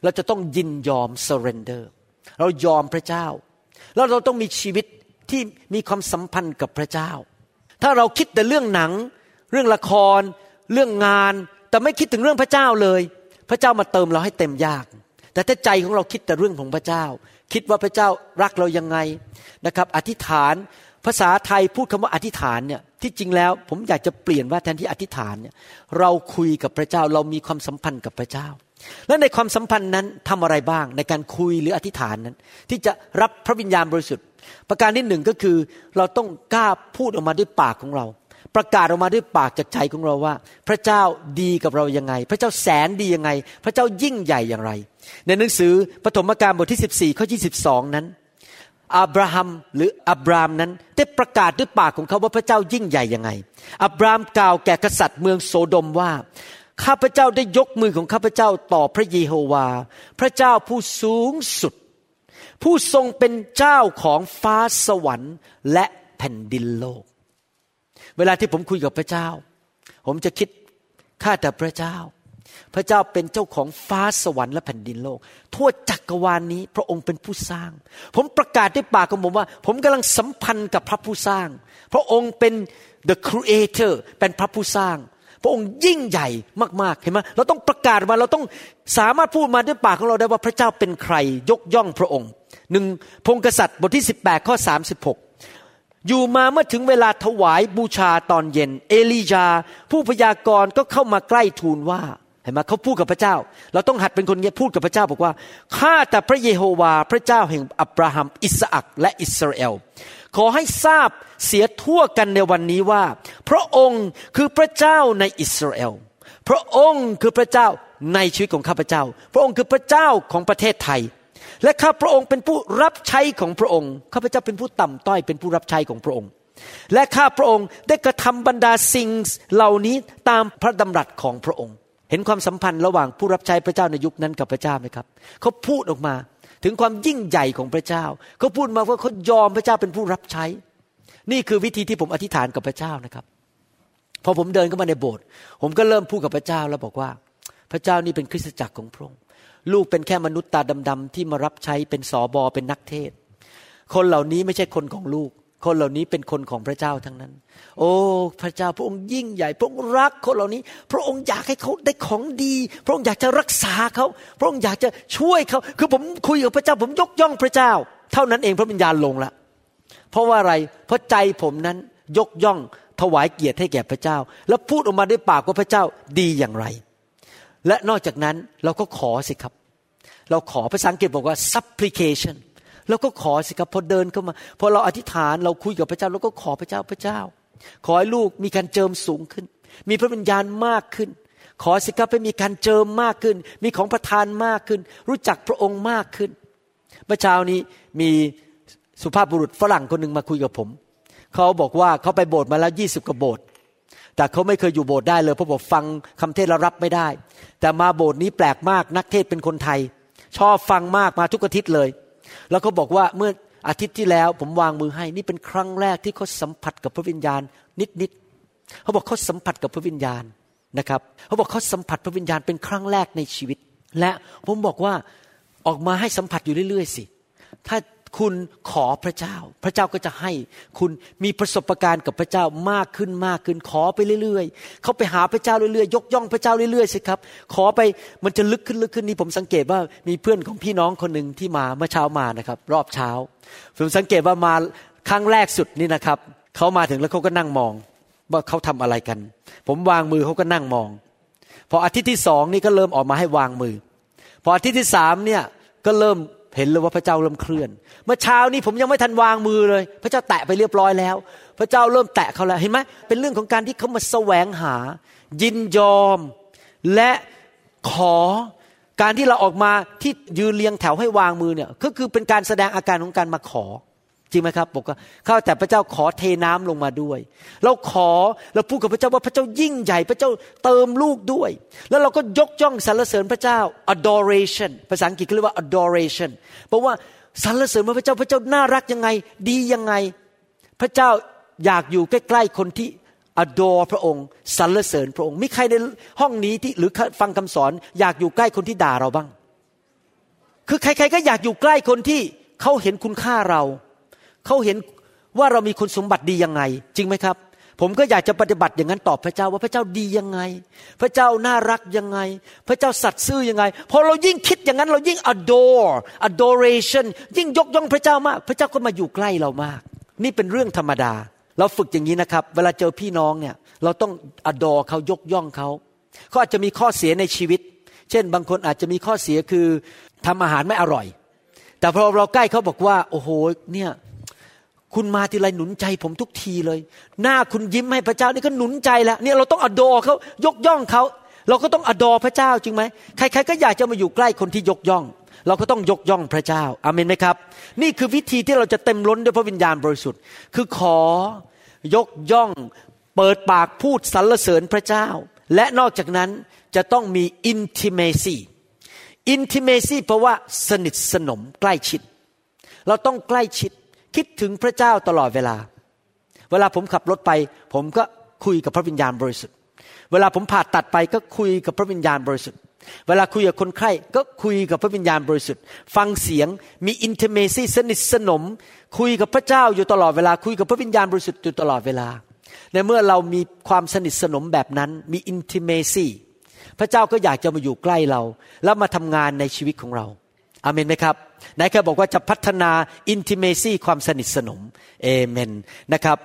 เราจะต้องยินยอม surrender เรายอมพระเจ้าแล้วเราต้องมีชีวิตที่มีความสัมพันธ์กับพระเจ้าถ้าเราคิดแต่เรื่องหนังเรื่องละครเรื่องงานแต่ไม่คิดถึงเรื่องพระเจ้าเลยพระเจ้ามาเติมเราให้เต็มยากแต่ถ้าใจของเราคิดแต่เรื่องของพระเจ้าคิดว่าพระเจ้ารักเรายังไงนะครับอธิษฐานภาษาไทยพูดคำว่าอธิษฐานเนี่ยที่จริงแล้วผมอยากจะเปลี่ยนว่าแทนที่อธิษฐานเนี่ยเราคุยกับพระเจ้าเรามีความสัมพันธ์กับพระเจ้าและในความสัมพันธ์นั้นทำอะไรบ้างในการคุยหรืออธิษฐานนั้นที่จะรับพระวิญญาณบริสุทธิ์ประการที่หนึ่งก็คือเราต้องกล้าพูดออกมาด้วยปากของเราประกาศออกมาด้วยปากจากใจของเราว่าพระเจ้าดีกับเรายังไงพระเจ้าแสนดียังไงพระเจ้ายิ่งใหญ่อย่างไรในหนังสือปฐมกาลบทที่14ข้อ22นั้นอับราฮัมนั้นได้ประกาศด้วยปากของเขาว่าพระเจ้ายิ่งใหญ่ยังไงอับราฮัมกล่าวแก่กษัตริย์เมืองโสโดมว่าข้าพเจ้าได้ยกมือของข้าพเจ้าต่อพระเยโฮวาพระเจ้าผู้สูงสุดผู้ทรงเป็นเจ้าของฟ้าสวรรค์และแผ่นดินโลกเวลาที่ผมคุยกับพระเจ้าผมจะคิดข้าแต่พระเจ้าพระเจ้าเป็นเจ้าของฟ้าสวรรค์และแผ่นดินโลกทั่วจักรวาล นี้พระองค์เป็นผู้สร้างผมประกาศด้วยปากของผมว่าผมกำลังสัมพันธ์กับพระผู้สร้างพระองค์เป็น the creator เป็นพระผู้สร้างพระองค์ยิ่งใหญ่มากๆเห็นไหมเราต้องประกาศมาเราต้องสามารถพูดมาด้วยปากของเราได้ว่าพระเจ้าเป็นใครยกย่องพระองค์1พงศ์กษัตริย์บทที่18ข้อ36อยู่มาเมื่อถึงเวลาถวายบูชาตอนเย็นเอลียาผู้พยากรณ์ก็เข้ามาใกล้ทูลว่าเห็นไหมเขาพูดกับพระเจ้าเราต้องหัดเป็นคนเงียบพูดกับพระเจ้าบอกว่าข้าแต่พระเยโฮวาพระเจ้าแห่งอับราฮัมอิสอัคและอิสราเอลขอให้ทราบเสียทั่วกันในวันนี้ว่าพระองค์คือพระเจ้าในอิสราเอลพระองค์คือพระเจ้าในชีวิตของข้าพเจ้าพระองค์คือพระเจ้าของประเทศไทยและข้าพระองค์เป็นผู้รับใช้ของพระองค์ข้าพเจ้าเป็นผู้ต่ำต้อยเป็นผู้รับใช้ของพระองค์ และข้าพระองค์ได้กระทำบรรดาสิ่งเหล่านี้ตามพระดำรัสของพระองค์เห็นความสัมพันธ์ระหว่างผู้รับใช้พระเจ้าในยุคนั้นกับพระเจ้าไหมครับเขาพูดออกมาถึงความยิ่งใหญ่ของพระเจ้าเขาพูดมาว่าเขายอมพระเจ้าเป็นผู้รับใช้นี่คือวิธีที่ผมอธิษฐานกับพระเจ้านะครับพอผมเดินเข้ามาในโบสถ์ผมก็เริ่มพูดกับพระเจ้าแล้วบอกว่าพระเจ้านี่เป็นคริสตจักรของพระองค์ลูกเป็นแค่มนุษย์ตาดำๆที่มารับใช้เป็นสบเป็นนักเทศคนเหล่านี้ไม่ใช่คนของลูกคนเหล่านี้เป็นคนของพระเจ้าทั้งนั้นโอ้พระเจ้าพระองค์ยิ่งใหญ่พระองค์รักคนเหล่านี้พระองค์อยากให้เขาได้ของดีพระองค์อยากจะรักษาเขาพระองค์อยากจะช่วยเขาคือผมคุยกับพระเจ้าผมยกย่องพระเจ้าเท่านั้นเองพระวิญญาณลงละเพราะว่าอะไรเพราะใจผมนั้นยกย่องถวายเกียรติให้แก่พระเจ้าแล้วพูดออกมาด้วยปากว่าพระเจ้าดีอย่างไรและนอกจากนั้นเราก็ขอสิครับเราขอภาษาอังกฤษบอกว่า supplication เราก็ขอสิครับพอเดินเข้ามาพอเราอธิษฐานเราคุยกับพระเจ้าเราก็ขอพระเจ้าขอให้ลูกมีการเจิมสูงขึ้นมีพระวิญญาณมากขึ้นขอสิครับให้มีการเจิมมากขึ้นมีของประทานมากขึ้นรู้จักพระองค์มากขึ้นเมื่อเช้านี้มีสุภาพบุรุษฝรั่งคนนึงมาคุยกับผมเขาบอกว่าเขาไปโบสถ์มาแล้ว20กว่าโบสถ์แต่เขาไม่เคยอยู่โบสถ์ได้เลยเพราะผมฟังคำเทศแล้วรับไม่ได้แต่มาโบสถ์นี้แปลกมากนักเทศเป็นคนไทยชอบฟังมากมาทุกอาทิตย์เลยแล้วเขาบอกว่าเมื่ออาทิตย์ที่แล้วผมวางมือให้นี่เป็นครั้งแรกที่เขาสัมผัสกับพระวิญญาณนิดๆเขาบอกเขาสัมผัสกับพระวิญญาณนะครับเขาบอกเขาสัมผัสพระวิญญาณเป็นครั้งแรกในชีวิตและผมบอกว่าออกมาให้สัมผัสอยู่เรื่อยๆสิถ้าคุณขอพระเจ้าพระเจ้าก็จะให้คุณมีประสบการณ์กับพระเจ้ามากขึ้นขอไปเรื่อยๆเขาไปหาพระเจ้าเรื่อยๆยกย่องพระเจ้าเรื่อยๆสิครับขอไปมันจะลึกขึ้นนี่ผมสังเกตว่ามีเพื่อนของพี่น้องคนนึงที่มาเมื่อเช้ามานะครับรอบเช้าผมสังเกตว่ามาครั้งแรกสุดนี่นะครับเขามาถึงแล้วเขาก็นั่งมองว่าเขาทำอะไรกันผมวางมือเขาก็นั่งมองพออาทิตย์ที่สองนี่ก็เริ่มออกมาให้วางมือพออาทิตย์ที่สามเนี่ยก็เริ่มเห็นเลยว่าพระเจ้าเริ่มเคลื่อนเมื่อเช้านี้ผมยังไม่ทันวางมือเลยพระเจ้าแตะไปเรียบร้อยแล้วพระเจ้าเริ่มแตะเขาแล้วเห็นไหมเป็นเรื่องของการที่เขามาแสวงหายินยอมและขอการที่เราออกมาที่ยืนเรียงแถวให้วางมือเนี่ยก็คือเป็นการแสดงอาการของการมาขอจริงไหมครับบอกว่าข้าแต่พระเจ้าขอเทน้ำลงมาด้วยเราขอเราพูดกับพระเจ้าว่าพระเจ้ายิ่งใหญ่พระเจ้าเติมลูกด้วยแล้วเราก็ยกย่องสรรเสริญพระเจ้า adoration ภาษาอังกฤษเรียกว่า adoration เพราะว่าสรรเสริญพระเจ้าน่ารักยังไงดียังไงพระเจ้าอยากอยู่ใกล้ๆคนที่ adore พระองค์สรรเสริญพระองค์มีใครในห้องนี้ที่หรือฟังคำสอนอยากอยู่ใกล้คนที่ด่าเราบ้างคือใครๆก็อยากอยู่ใกล้คนที่เขาเห็นคุณค่าเราเขาเห็นว่าเรามีคุณสมบัติดียังไงจริงไหมครับผมก็อยากจะปฏิบัติอย่างนั้นตอบพระเจ้าว่าพระเจ้าดียังไงพระเจ้าน่ารักยังไงพระเจ้าสัตย์ซื่อยังไงพอเรายิ่งคิดอย่างนั้นเรายิ่ง adoration ยิ่งยกย่องพระเจ้ามากพระเจ้าก็มาอยู่ใกล้เรามากนี่เป็นเรื่องธรรมดาเราฝึกอย่างนี้นะครับเวลาเจอพี่น้องเนี่ยเราต้อง adore เขายกย่องเขาเขาอาจจะมีข้อเสียในชีวิตเช่นบางคนอาจจะมีข้อเสียคือทำอาหารไม่อร่อยแต่พอเราใกล้เขาบอกว่าโอ้โหเนี่ยคุณมาทีไรหนุนใจผมทุกทีเลยหน้าคุณยิ้มให้พระเจ้านี่ก็หนุนใจแล้วเนี่ยเราต้องอดอเขายกย่องเขาเราก็ต้องอดอพระเจ้าจริงไหมใครๆก็อยากจะมาอยู่ใกล้คนที่ยกย่องเราก็ต้องยกย่องพระเจ้าอาเมนไหมครับนี่คือวิธีที่เราจะเต็มล้นด้วยพระวิญญาณบริสุทธิ์คือขอยกย่องเปิดปากพูดสรรเสริญพระเจ้าและนอกจากนั้นจะต้องมี intimacy เพราะว่าสนิทสนมใกล้ชิดเราต้องใกล้ชิดคิดถึงพระเจ้าตลอดเวลาผมขับรถไปผมก็คุยกับพระวิญญาณบริสุทธิ์เวลาผมผ่าตัดไปก็คุยกับพระวิญญาณบริสุทธิ์เวลาคุยกับคนไข้ก็คุยกับพระวิญญาณบริสุทธิ์ฟังเสียงมี intimacy สนิทสนมคุยกับพระเจ้าอยู่ตลอดเวลาคุยกับพระวิญญาณบริสุทธิ์อยู่ตลอดเวลาในเมื่อเรามีความสนิทสนมแบบนั้นมี intimacy พระเจ้าก็อยากจะมาอยู่ใกล้เราแล้วมาทำงานในชีวิตของเราอาเมนไหมครับไหนเคยบอกว่าจะพัฒนา intimacy ความสนิทสนมเอเมนนะครับ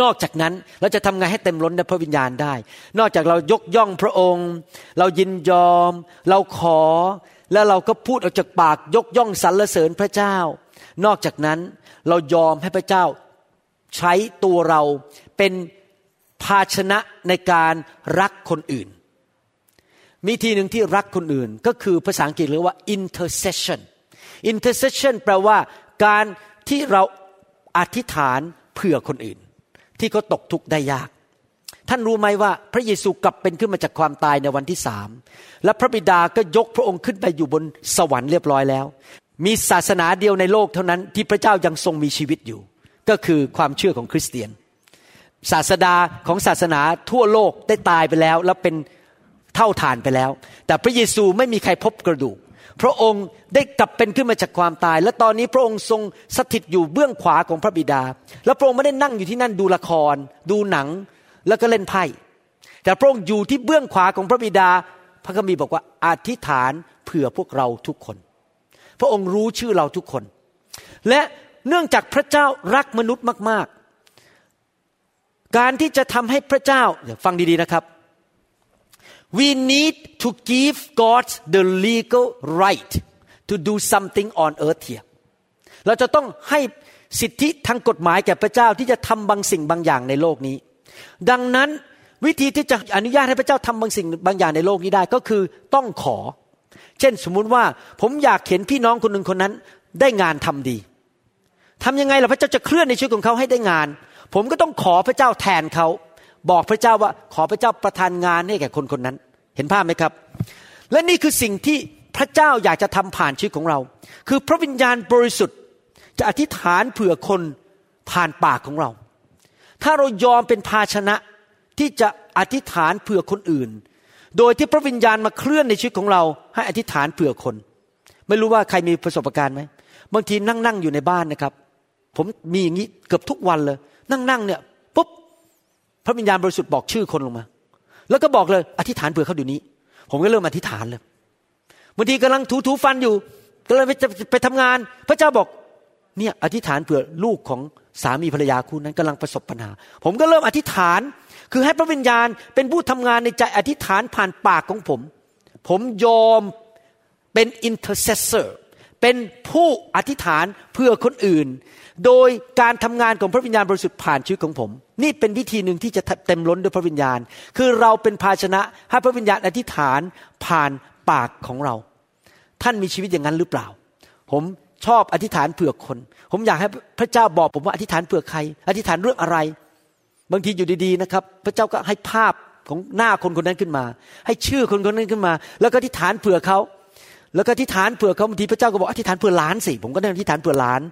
นอกจากนั้นเราจะทำงานให้เต็มล้นในพระวิญญาณได้นอกจากเรายกย่องพระองค์เรายินยอมเราขอแล้วเราก็พูดออกจากปากยกย่องสรรเสริญพระเจ้านอกจากนั้นเรายอมให้พระเจ้าใช้ตัวเราเป็นภาชนะในการรักคนอื่นวิธีหนึ่งที่รักคนอื่นก็คือภาษาอังกฤษเรียกว่า intercession แปลว่าการที่เราอธิษฐาน เผื่อคนอื่นที่เขาตกทุกข์ได้ยากท่านรู้ไหมว่าพระเยซูกลับเป็นขึ้นมาจากความตายในวันที่3และพระบิดาก็ยกพระองค์ขึ้นไปอยู่บนสวรรค์เรียบร้อยแล้วมีศาสนาเดียวในโลกเท่านั้นที่พระเจ้ายังทรงมีชีวิตอยู่ก็คือความเชื่อของคริสเตียนศาสดาของศาสนาทั่วโลกได้ตายไปแล้วและเป็นเท่าฐานไปแล้วแต่พระเยซูไม่มีใครพบกระดูกพระองค์ได้กลับเป็นขึ้นมาจากความตายและตอนนี้พระองค์ทรงสถิตอยู่เบื้องขวาของพระบิดาและพระองค์ไม่ได้นั่งอยู่ที่นั่นดูละครดูหนังแล้วก็เล่นไพ่แต่พระองค์อยู่ที่เบื้องขวาของพระบิดาพระคัมภีร์บอกว่าอธิษฐานเผื่อพวกเราทุกคนพระองค์รู้ชื่อเราทุกคนและเนื่องจากพระเจ้ารักมนุษย์มากๆการที่จะทำให้พระเจ้าฟังดีๆนะครับ We need to give God the legal right to do something on earth here เราจะต้องให้สิทธิทางกฎหมายแก่พระเจ้าที่จะทำบางสิ่งบางอย่างในโลกนี้ดังนั้นวิธีที่จะอนุญาตให้พระเจ้าทำบางสิ่งบางอย่างในโลกนี้ได้ก็คือต้องขอเช่นสมมุติว่าผมอยากเห็นพี่น้องคนหนึ่งคนนั้นได้งานทำดีทำยังไงล่ะพระเจ้าจะเคลื่อนในชีวิตของเขาให้ได้งานผมก็ต้องขอพระเจ้าแทนเขาบอกพระเจ้าว่าขอพระเจ้าประทานงานให้แก่คนคนนั้นเห็นภาพไหมครับและนี่คือสิ่งที่พระเจ้าอยากจะทำผ่านชีวิตของเราคือพระวิญญาณบริสุทธิ์จะอธิษฐานเผื่อคนผ่านปากของเราถ้าเรายอมเป็นภาชนะที่จะอธิษฐานเผื่อคนอื่นโดยที่พระวิญญาณมาเคลื่อนในชีวิตของเราให้อธิษฐานเผื่อคนไม่รู้ว่าใครมีประสบการณ์ไหมบางทีนั่งๆอยู่ในบ้านนะครับผมมีอย่างนี้เกือบทุกวันเลยนั่งๆเนี่ยปุ๊บพระวิญญาณบริสุทธิ์บอกชื่อคนลงมาแล้วก็บอกเลยอธิษฐานเผื่อเขาเดี๋ยวนี้ผมก็เริ่มอธิษฐานเลยบางทีกำลังถูๆฟันอยู่กำลังไปทำงานพระเจ้าบอกเนี่ยอธิษฐานเผื่อลูกของสามีภรรยาคู่นั้นกำลังประสบปัญหาผมก็เริ่มอธิษฐานคือให้พระวิญญาณเป็นผู้ทำงานในใจอธิษฐานผ่านปากของผมยอมเป็น intercessor เป็นผู้อธิษฐานเพื่อคนอื่นโดยการทำงานของพระวิญญาณบริสุทธิ์ผ่านชีวิตของผมนี่เป็นวิธีหนึ่งที่จะเต็มล้นด้วยพระวิญญาณคือเราเป็นภาชนะให้พระวิญญาณอธิษฐานผ่านปากของเราท่านมีชีวิตอย่างนั้นหรือเปล่าผมชอบอธิษฐานเผื่อคนผมอยากให้พระเจ้าบอกผมว่าอธิษฐานเผื่อใครอธิษฐานเรื่องอะไรบางทีอยู่ดีๆนะครับพระเจ้าก็ให้ภาพของหน้าคนคนนั้นขึ้นมาให้ชื่อคนคนนั้นขึ้นมาแล้วก็อธิษฐานเผื่อเขาแล้วก็อธิษฐานเผื่อเขาบางทีพระเจ้าก็บอกอธิษฐานเผื่อหลานสิผมก็ได้อธิษฐานเผื่อหลาน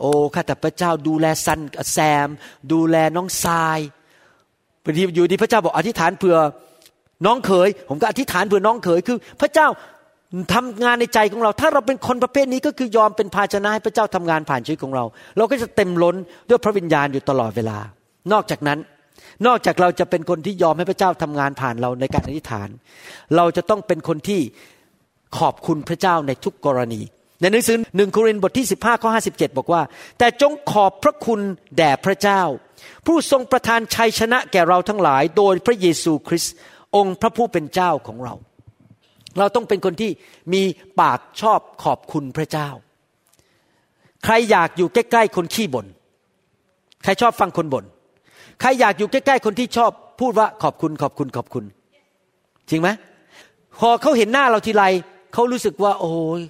โอ้ข้าแต่พระเจ้าดูแลซันแซมดูแลน้องทรายบางทีอยู่ดีพระเจ้าบอกอธิษฐานเผื่อน้องเขยผมก็อธิษฐานเผื่อน้องเขยคือพระเจ้าทำงานในใจของเราถ้าเราเป็นคนประเภทนี้ก็คือยอมเป็นภาชนะให้พระเจ้าทำงานผ่านชีวิตของเราเราก็จะเต็มล้นด้วยพระวิญญาณอยู่ตลอดเวลานอกจากนั้นนอกจากเราจะเป็นคนที่ยอมให้พระเจ้าทำงานผ่านเราในการอธิษฐานเราจะต้องเป็นคนที่ขอบคุณพระเจ้าในทุกกรณีในหนังสือ1โครินธ์บทที่15ข้อ57บอกว่าแต่จงขอบพระคุณแด่พระเจ้าผู้ทรงประทานชัยชนะแก่เราทั้งหลายโดยพระเยซูคริสต์องค์พระผู้เป็นเจ้าของเราเราต้องเป็นคนที่มีปากชอบขอบคุณพระเจ้าใครอยากอยู่ใกล้ๆคนขี้บ่นใครชอบฟังคนบ่นใครอยากอยู่ใกล้ๆคนที่ชอบพูดว่าขอบคุณขอบคุณขอบคุณจริงไหมพอเขาเห็นหน้าเราทีไรเขารู้สึกว่าโอ้ย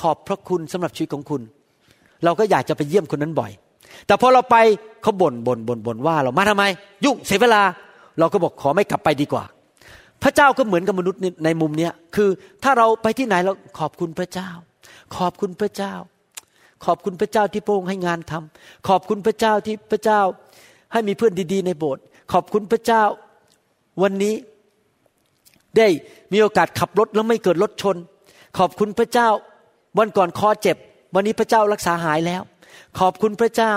ขอบพระคุณสำหรับชีวิตของคุณเราก็อยากจะไปเยี่ยมคนนั้นบ่อยแต่พอเราไปเขาบ่นว่าเรามาทำไมยุ่งเสียเวลาเราก็บอกขอไม่กลับไปดีกว่าพระเจ้าก็เหมือนกับมนุษย์ในมุมนี้คือถ้าเราไปที่ไหนเราขอบคุณพระเจ้าขอบคุณพระเจ้าขอบคุณพระเจ้าที่พระองค์ให้งานทำขอบคุณพระเจ้าที่พระเจ้าให้มีเพื่อนดีๆในโบสถ์ขอบคุณพระเจ้าวันนี้ได้มีโอกาสขับรถแล้วไม่เกิดรถชนขอบคุณพระเจ้าวันก่อนคอเจ็บวันนี้พระเจ้ารักษาหายแล้วขอบคุณพระเจ้า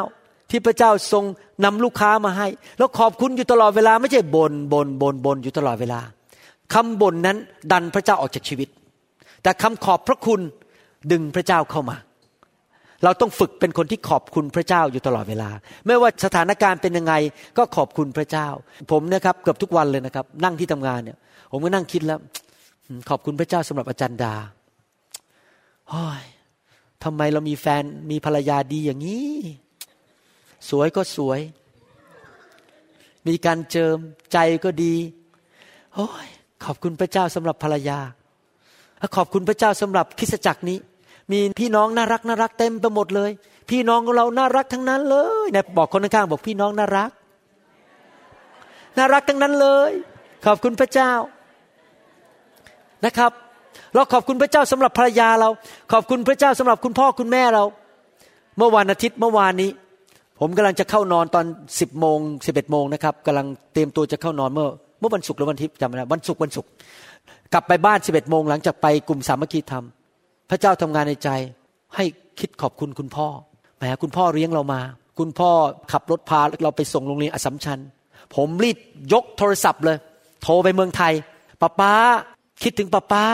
ที่พระเจ้าทรงนำลูกค้ามาให้แล้วขอบคุณอยู่ตลอดเวลาไม่ใช่บ่นอยู่ตลอดเวลาคำบ่นนั้นดันพระเจ้าออกจากชีวิตแต่คำขอบพระคุณดึงพระเจ้าเข้ามาเราต้องฝึกเป็นคนที่ขอบคุณพระเจ้าอยู่ตลอดเวลาไม่ว่าสถานการณ์เป็นยังไงก็ขอบคุณพระเจ้าผมนะครับเกือบทุกวันเลยนะครับนั่งที่ทำงานเนี่ยผมก็นั่งคิดแล้วขอบคุณพระเจ้าสำหรับอาจารย์ดาโอ้ยทำไมเรามีแฟนมีภรรยาดีอย่างนี้สวยก็สวยมีการเจิมใจก็ดีโอ้ยขอบคุณพระเจ้าสำหรับภรรยาขอบคุณพระเจ้าสำหรับคริสตจักรนี้มีพี่น้องน่ารักเต็มไปหมดเลย พี่น้องของเราน่ารักทั้งนั้นเลยนะบอกคนข้างๆบอกพี่น้องน่ารักน่ารักทั้งนั้นเลยขอบคุณพระเจ้านะครับเราขอบคุณพระเจ้าสำหรับภรรยาเราขอบคุณพระเจ้าสำหรับคุณพ่อคุณแม่เราเมื่อวันอาทิตย์เมื่อวานนี้ผมกำลังจะเข้านอนตอน 10:00 น 11:00 นนะครับกำลังเตรียมตัวจะเข้านอนเมื่อวันศุกร์หรือวันอาทิตย์จำไม่ได้วันศุกร์กลับไปบ้าน 11:00 นหลังจากไปกลุ่มสามัคคีธรรมพระเจ้าทำงานในใจให้คิดขอบคุณคุณพ่อแหมคุณพ่อเลี้ยงเรามาคุณพ่อขับรถพาเราไปส่งโรงเรียนอัสสัมชัญผมรีบยกโทรศัพท์เลยโทรไปเมืองไทยป๊าคิดถึงป๊า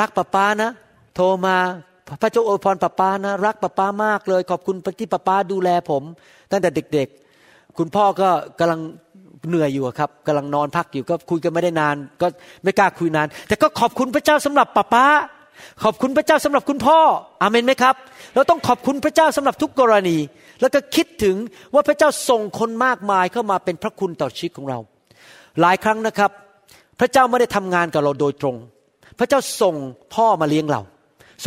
รักป๊านะโทรมาพระเจ้าอวยพรป๊านะรักป๊ามากเลยขอบคุณที่ป๊าดูแลผมตั้งแต่เด็กๆคุณพ่อก็กำลังเหนื่อยอยู่ครับกำลังนอนพักอยู่ก็คุยกันไม่ได้นานก็ไม่กล้าคุยนานแต่ก็ขอบคุณพระเจ้าสำหรับป๊าขอบคุณพระเจ้าสำหรับคุณพ่ออาเมนไหมครับเราต้องขอบคุณพระเจ้าสำหรับทุกกรณีแล้วก็คิดถึงว่าพระเจ้าส่งคนมากมายเข้ามาเป็นพระคุณต่อชีวิตของเราหลายครั้งนะครับพระเจ้าไม่ได้ทำงานกับเราโดยตรงพระเจ้าส่งพ่อมาเลี้ยงเรา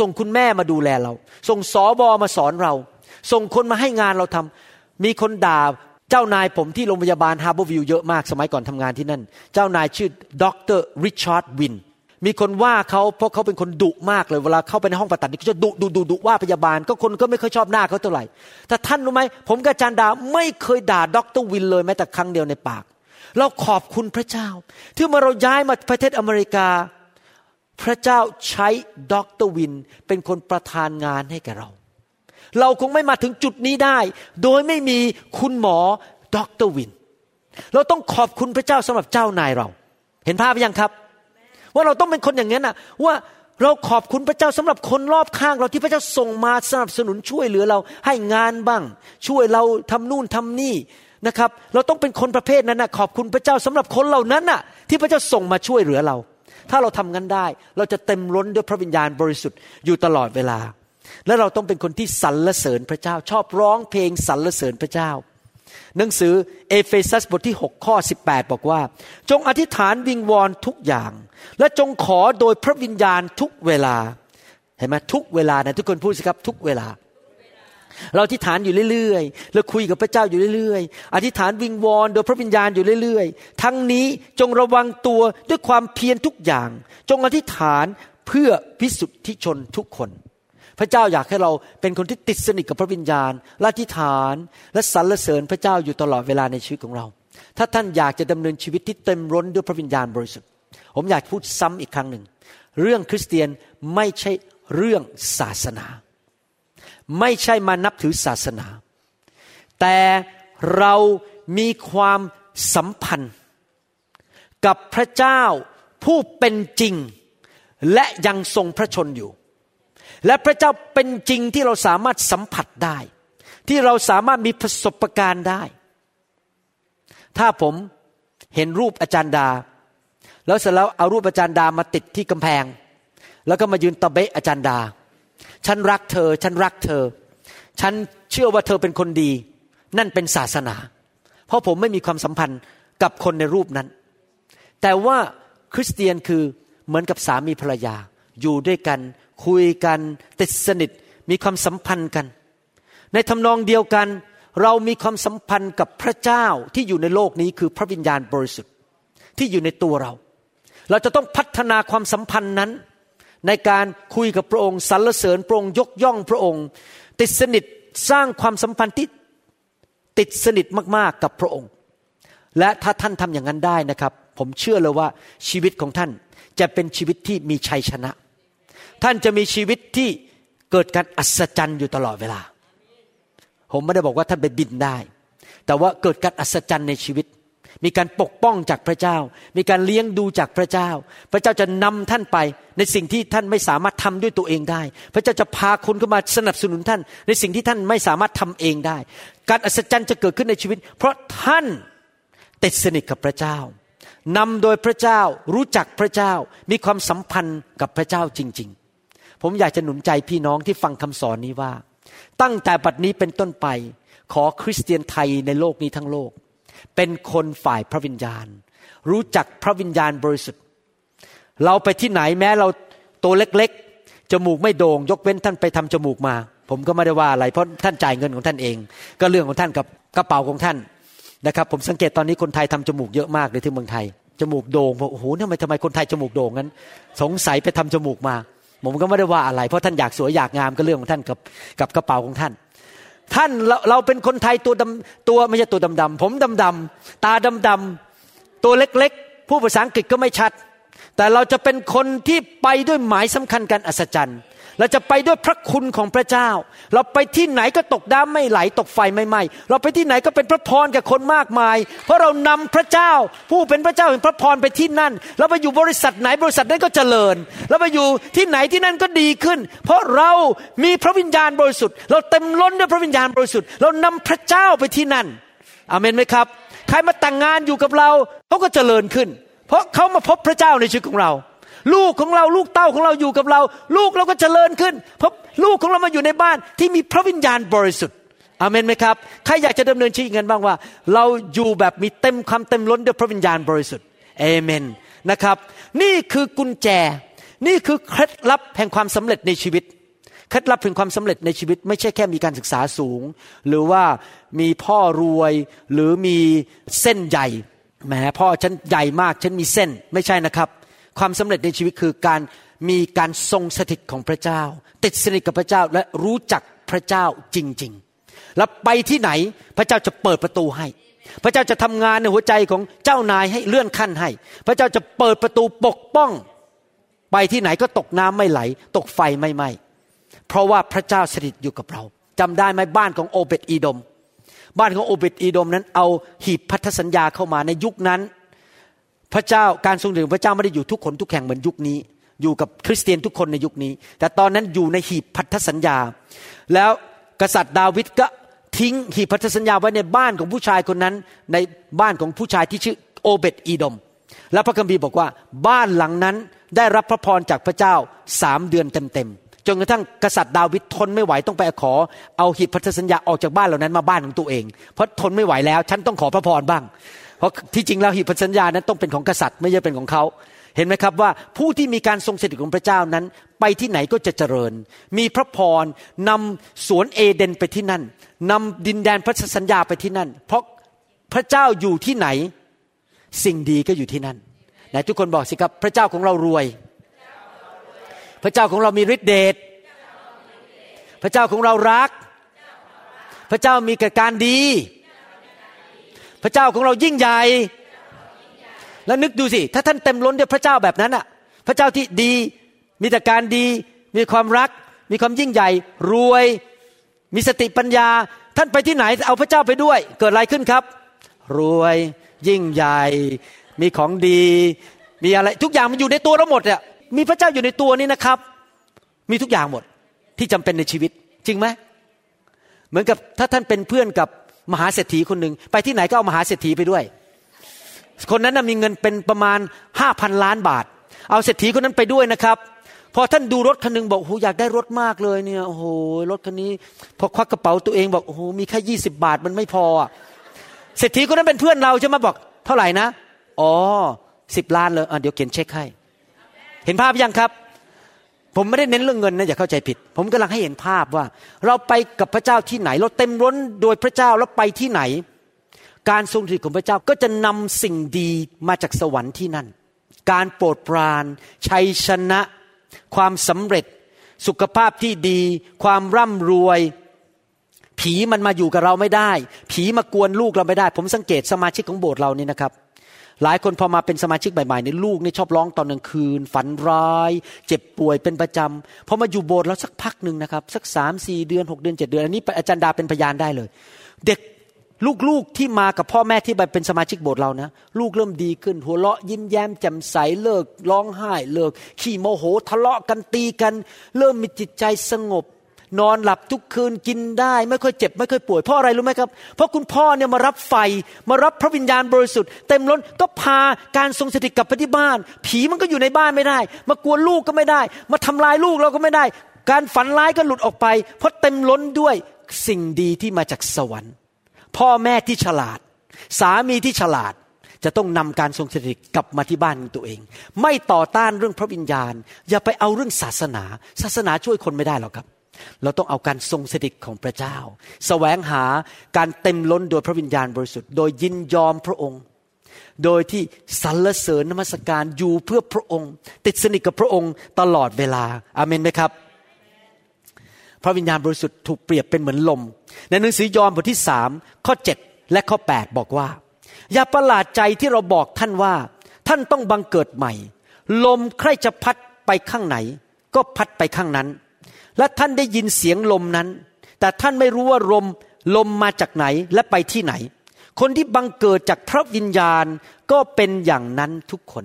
ส่งคุณแม่มาดูแลเราส่งสบมาสอนเราส่งคนมาให้งานเราทำมีคนด่าเจ้านายผมที่โรงพยาบาลฮาร์เบอร์วิวเยอะมากสมัยก่อนทำงานที่นั่นเจ้านายชื่อดร.ริชาร์ดวินมีคนว่าเขาเพราะเขาเป็นคนดุมากเลยเวลาเข้าไปในห้องผ่าตัดนี่เขาจะดุว่าพยาบาลก็คนก็ไม่ค่อยชอบหน้าเขาเท่าไหร่แต่ท่านรู้ไหมผมกับอาจารย์ดาไม่เคยด่าดร.วินเลยแม้แต่ครั้งเดียวในปากเราขอบคุณพระเจ้าที่เมื่อเราย้ายมาประเทศอเมริกาพระเจ้าใช้ดร.วินเป็นคนประทานงานให้แก่เราเราคงไม่มาถึงจุดนี้ได้โดยไม่มีคุณหมอดร.วินเราต้องขอบคุณพระเจ้าสำหรับเจ้านายเราเห็นภาพยังครับว่าเราต้องเป็นคนอย่างนั้นน่ะว่าเราขอบคุณพระเจ้าสำหรับคนรอบข้างเราที่พระเจ้าส่งมาสนับสนุนช่วยเหลือเราให้งานบ้างช่วยเราทำนู่นทำนี่นะครับเราต้องเป็นคนประเภทนั้นน่ะขอบคุณพระเจ้าสำหรับคนเหล่านั้นน่ะที่พระเจ้าส่งมาช่วยเหลือเราถ้าเราทำงั้นได้เราจะเต็มล้นด้วยพระวิญญาณบริสุทธิ์อยู่ตลอดเวลาและเราต้องเป็นคนที่สรรเสริญพระเจ้าชอบร้องเพลงสรรเสริญพระเจ้าหนังสือเอเฟซัสบทที่6ข้อ18บอกว่าจงอธิษฐานวิงวอนทุกอย่างและจงขอโดยพระวิญญาณทุกเวลาเห็นไหมทุกเวลานะทุกคนพูดสิครับทุกเวลาเราอธิษฐานอยู่เรื่อยๆเราคุยกับพระเจ้าอยู่เรื่อยๆอธิษฐานวิงวอนโดยพระวิญญาณอยู่เรื่อยๆทั้งนี้จงระวังตัวด้วยความเพียรทุกอย่างจงอธิษฐานเพื่อวิสุทธิชนทุกคนพระเจ้าอยากให้เราเป็นคนที่ติดสนิทกับพระวิญญาณและอธิษฐานและสรรเสริญพระเจ้าอยู่ตลอดเวลาในชีวิตของเราถ้าท่านอยากจะดำเนินชีวิตที่เต็มล้นด้วยพระวิญญาณบริสุทธิ์ผมอยากพูดซ้ำอีกครั้งหนึ่งเรื่องคริสเตียนไม่ใช่เรื่องศาสนาไม่ใช่มานับถือศาสนาแต่เรามีความสัมพันธ์กับพระเจ้าผู้เป็นจริงและยังทรงพระชนอยู่และพระเจ้าเป็นจริงที่เราสามารถสัมผัสได้ที่เราสามารถมีประสบการณ์ได้ถ้าผมเห็นรูปอาจารย์ดาแล้วเสร็จแล้วเอารูปอาจารย์ดามาติดที่กำแพงแล้วก็มายืนตะเบะอาจารย์ดาฉันรักเธอฉันรักเธอฉันเชื่อว่าเธอเป็นคนดีนั่นเป็นศาสนาเพราะผมไม่มีความสัมพันธ์กับคนในรูปนั้นแต่ว่าคริสเตียนคือเหมือนกับสามีภรรยาอยู่ด้วยกันคุยกันติดสนิทมีความสัมพันธ์กันในทำนองเดียวกันเรามีความสัมพันธ์กับพระเจ้าที่อยู่ในโลกนี้คือพระวิญญาณบริสุทธิ์ที่อยู่ในตัวเราเราจะต้องพัฒนาความสัมพันธ์นั้นในการคุยกับพระองค์สรรเสริญพระองค์ยกย่องพระองค์ติดสนิทสร้างความสัมพันธ์ที่ติดสนิทมากๆกับพระองค์และถ้าท่านทำอย่างนั้นได้นะครับผมเชื่อเลยว่าชีวิตของท่านจะเป็นชีวิตที่มีชัยชนะท่านจะมีชีวิตที่เกิดการอัศจรรย์อยู่ตลอดเวลาผมไม่ได้บอกว่าท่านไปบินได้แต่ว่าเกิดการอัศจรรย์ในชีวิตมีการปกป้องจากพระเจ้ามีการเลี้ยงดูจากพระเจ้าพระเจ้าจะนำท่านไปในสิ่งที่ท่านไม่สามารถทำด้วยตัวเองได้พระเจ้าจะพาคนเข้ามาสนับสนุนท่านในสิ่งที่ท่านไม่สามารถทำเองได้การอัศจรรย์จะเกิดขึ้นในชีวิตเพราะท่านติดสนิทกับพระเจ้านำโดยพระเจ้ารู้จักพระเจ้ามีความสัมพันธ์กับพระเจ้าจริงๆผมอยากจะหนุนใจพี่น้องที่ฟังคำสอนนี้ว่าตั้งแต่บัดนี้เป็นต้นไปขอคริสเตียนไทยในโลกนี้ทั้งโลกเป็นคนฝ่ายพระวิญญาณรู้จักพระวิญญาณบริสุทธิ์เราไปที่ไหนแม้เราตัวเล็กๆจมูกไม่โด่งยกเว้นท่านไปทำจมูกมา ผมก็ไม่ได้ว่าอะไรเพราะท่านจ่ายเงินของท่านเองก็เรื่องของท่านกับกระเป๋าของท่านนะครับผมสังเกตตอนนี้คนไทยทำจมูกเยอะมากเลยที่เมืองไทยจมูกโด่งบอกโอ้โหทำไมคนไทยจมูกโด่งงั้นสงสัยไปทำจมูกมาผมก็ไม่ได้ว่าอะไรเพราะท่านอยากสวยอยากงามก็เรื่องของท่านกับกระเป๋าของท่านเราเป็นคนไทยตัวดำตัวไม่ใช่ตัวดำๆผมดำๆตาดำๆตัวเล็กๆพูดภาษาอังกฤษก็ไม่ชัดแต่เราจะเป็นคนที่ไปด้วยหมายสำคัญการอัศจรรย์เราจะไปด้วยพระคุณของพระเจ้าเราไปที่ไหนก็ตกน้ำไม่ไหลตกไฟไม่ไหม้เราไปที่ไหนก็เป็นพระพรกับคนมากมายเพราะเรานำพระเจ้าผู้เป็นพระเจ้าแห่งพระพรไปที่นั่นแล้วไปอยู่บริษัทไหนบริษัทนั้นก็เจริญแล้วไปอยู่ที่ไหนที่นั่นก็ดีขึ้นเพราะเรามีพระวิญญาณบริสุทธิ์เราเต็มล้นด้วยพระวิญญาณบริสุทธิ์เรานำพระเจ้าไปที่นั่นอาเมนไหมครับใครมาแต่งงานอยู่กับเราเขาก็เจริญขึ้นเพราะเขามาพบพระเจ้าในชีวิตของเราลูกของเราลูกเต้าของเราอยู่กับเราลูกเราก็เจริญขึ้นเพราะลูกของเรามาอยู่ในบ้านที่มีพระวิญญาณบริสุทธิ์อาเมนไหมครับใครอยากจะดำเนินชีวิตกันบ้างว่าเราอยู่แบบมีเต็มความเต็มล้นด้วยพระวิญญาณบริสุทธิ์เอเมนนะครับนี่คือกุญแจนี่คือเคล็ดลับแห่งความสำเร็จในชีวิตเคล็ดลับแห่งความสำเร็จในชีวิตไม่ใช่แค่มีการศึกษาสูงหรือว่ามีพ่อรวยหรือมีเส้นใหญ่แหมพ่อฉันใหญ่มากฉันมีเส้นไม่ใช่นะครับความสำเร็จในชีวิตคือการมีการทรงสถิตของพระเจ้าติดสนิทกับพระเจ้าและรู้จักพระเจ้าจริงๆแล้วไปที่ไหนพระเจ้าจะเปิดประตูให้พระเจ้าจะทำงานในหัวใจของเจ้านายให้เลื่อนขั้นให้พระเจ้าจะเปิดประตูปกป้องไปที่ไหนก็ตกน้ำไม่ไหลตกไฟไม่ไหม้เพราะว่าพระเจ้าสถิตอยู่กับเราจำได้ไหมบ้านของโอเบดอีโดมบ้านของโอเบดอีโดมนั้นเอาหีบพันธสัญญาเข้ามาในยุคนั้นพระเจ้าการทรงสถิตของพระเจ้าไม่ได้อยู่ทุกคนทุกแห่งเหมือนยุคนี้อยู่กับคริสเตียนทุกคนในยุคนี้แต่ตอนนั้นอยู่ในหีบพันธสัญญาแล้วกษัตริย์ดาวิดก็ทิ้งหีบพันธสัญญาไว้ในบ้านของผู้ชายคนนั้นในบ้านของผู้ชายที่ชื่อโอเบดอีโดมและพระคัมภีร์บอกว่าบ้านหลังนั้นได้รับพระพรจากพระเจ้า3 เดือนเต็มๆจนกระทั่งกษัตริย์ดาวิดทนไม่ไหวต้องไปขอเอาหีบพันธสัญญาออกจากบ้านเหล่านั้นมาบ้านของตัวเองเพราะทนไม่ไหวแล้วฉันต้องขอพระพรบ้างเพราะที่จริงแล้วหีบพันธสัญญานั้นต้องเป็นของกษัตริย์ไม่ใช่เป็นของเขาเห็นไหมครับว่าผู้ที่มีการทรงสถิตของพระเจ้านั้นไปที่ไหนก็จะเจริญมีพระพรนำสวนเอเดนไปที่นั่นนำดินแดนพันธสัญญาไปที่นั่นเพราะพระเจ้าอยู่ที่ไหนสิ่งดีก็อยู่ที่นั่นไหนทุกคนบอกสิครับพระเจ้าของเรารวยพระเจ้าของเรามีฤทธิ์เดชพระเจ้าของเรารักพระเจ้ามีกิจการดีพระเจ้าของเรายิ่งใหญ่แล้วนึกดูสิถ้าท่านเต็มล้นด้วยพระเจ้าแบบนั้นอ่ะพระเจ้าที่ดีมีแต่การดีมีความรักมีความยิ่งใหญ่รวยมีสติปัญญาท่านไปที่ไหนเอาพระเจ้าไปด้วยเกิดอะไรขึ้นครับรวยยิ่งใหญ่มีของดีมีอะไรทุกอย่างมันอยู่ในตัวเราหมดอ่ะมีพระเจ้าอยู่ในตัวนี้นะครับมีทุกอย่างหมดที่จำเป็นในชีวิตจริงไหมเหมือนกับถ้าท่านเป็นเพื่อนกับมหาเศรษฐีคนหนึ่งไปที่ไหนก็เอามหาเศรษฐีไปด้วยคนนั้นมีเงินเป็นประมาณ 5,000 ล้านบาทเอาเศรษฐีคนนั้นไปด้วยนะครับพอท่านดูรถคันนึงบอกโอ้โหอยากได้รถมากเลยเนี่ยโอ้โหรถคันนี้พอควักกระเป๋าตัวเองบอกโอ้โหมีแค่20บาทมันไม่พอเศรษฐีคนนั้นเป็นเพื่อนเราใช่ไหมบอกเท่าไหร่นะอ๋อ10ล้านเลยเดี๋ยวเขียนเช็คให้เห็นภาพยังครับผมไม่ได้เน้นเรื่องเงินนะอย่าเข้าใจผิดผมกำลังให้เห็นภาพว่าเราไปกับพระเจ้าที่ไหนเราเต็มล้นโดยพระเจ้าแล้วไปที่ไหนการทรงสถิตของพระเจ้าก็จะนำสิ่งดีมาจากสวรรค์ที่นั่นการโปรดปรานชัยชนะความสำเร็จสุขภาพที่ดีความร่ำรวยผีมันมาอยู่กับเราไม่ได้ผีมากวนลูกเราไม่ได้ผมสังเกตสมาชิกของโบสถ์เรานี่นะครับหลายคนพอมาเป็นสมาชิกใหม่ๆเนี่ยลูกนี่ชอบร้องตอนกลางคืนฝันร้ายเจ็บป่วยเป็นประจำพอมาอยู่โบสถ์เราสักพักหนึ่งนะครับสัก 3-4 เดือน6เดือน7เดือนอันนี้อาจารย์ดาเป็นพยานได้เลยเด็กลูกๆที่มากับพ่อแม่ที่ไปเป็นสมาชิกโบสถ์เรานะลูกเริ่มดีขึ้นหัวเราะยิ้มแย้มแจ่มใสเลิกร้องไห้เลิกขี้โมโหทะเลาะกันตีกันเริ่มมีจิตใจสงบนอนหลับทุกคืนกินได้ไม่ค่อยเจ็บไม่ค่อยป่วยเพราะอะไรรู้ไหมครับเพราะคุณพ่อเนี่ยมารับไฟมารับพระวิญญาณบริสุทธิ์เต็มล้นก็พาการทรงสถิตกลับไปที่บ้านผีมันก็อยู่ในบ้านไม่ได้มากวนลูกก็ไม่ได้มาทำลายลูกเราก็ไม่ได้การฝันร้ายก็หลุดออกไปเพราะเต็มล้นด้วยสิ่งดีที่มาจากสวรรค์พ่อแม่ที่ฉลาดสามีที่ฉลาดจะต้องนำการทรงสถิตกลับมาที่บ้านของตัวเองไม่ต่อต้านเรื่องพระวิญญาณอย่าไปเอาเรื่องศาสนาช่วยคนไม่ได้หรอกครับ เราต้องเอาการทรงสถิตของพระเจ้าแสวงหาการเต็มล้นโดยพระวิญญาณบริสุทธิ์โดยยินยอมพระองค์โดยที่สรรเสริญนมัสการอยู่เพื่อพระองค์ติดสนิทกับพระองค์ตลอดเวลาอาเมนไหมครับพระวิญญาณบริสุทธิ์ถูกเปรียบเป็นเหมือนลมในหนังสือยอห์นบทที่3ข้อ7และข้อ8บอกว่าอย่าประหลาดใจที่เราบอกท่านว่าท่านต้องบังเกิดใหม่ลมใคร่จะพัดไปข้างไหนก็พัดไปข้างนั้นและท่านได้ยินเสียงลมนั้นแต่ท่านไม่รู้ว่าลมมาจากไหนและไปที่ไหนคนที่บังเกิดจากพระวิญญาณก็เป็นอย่างนั้นทุกคน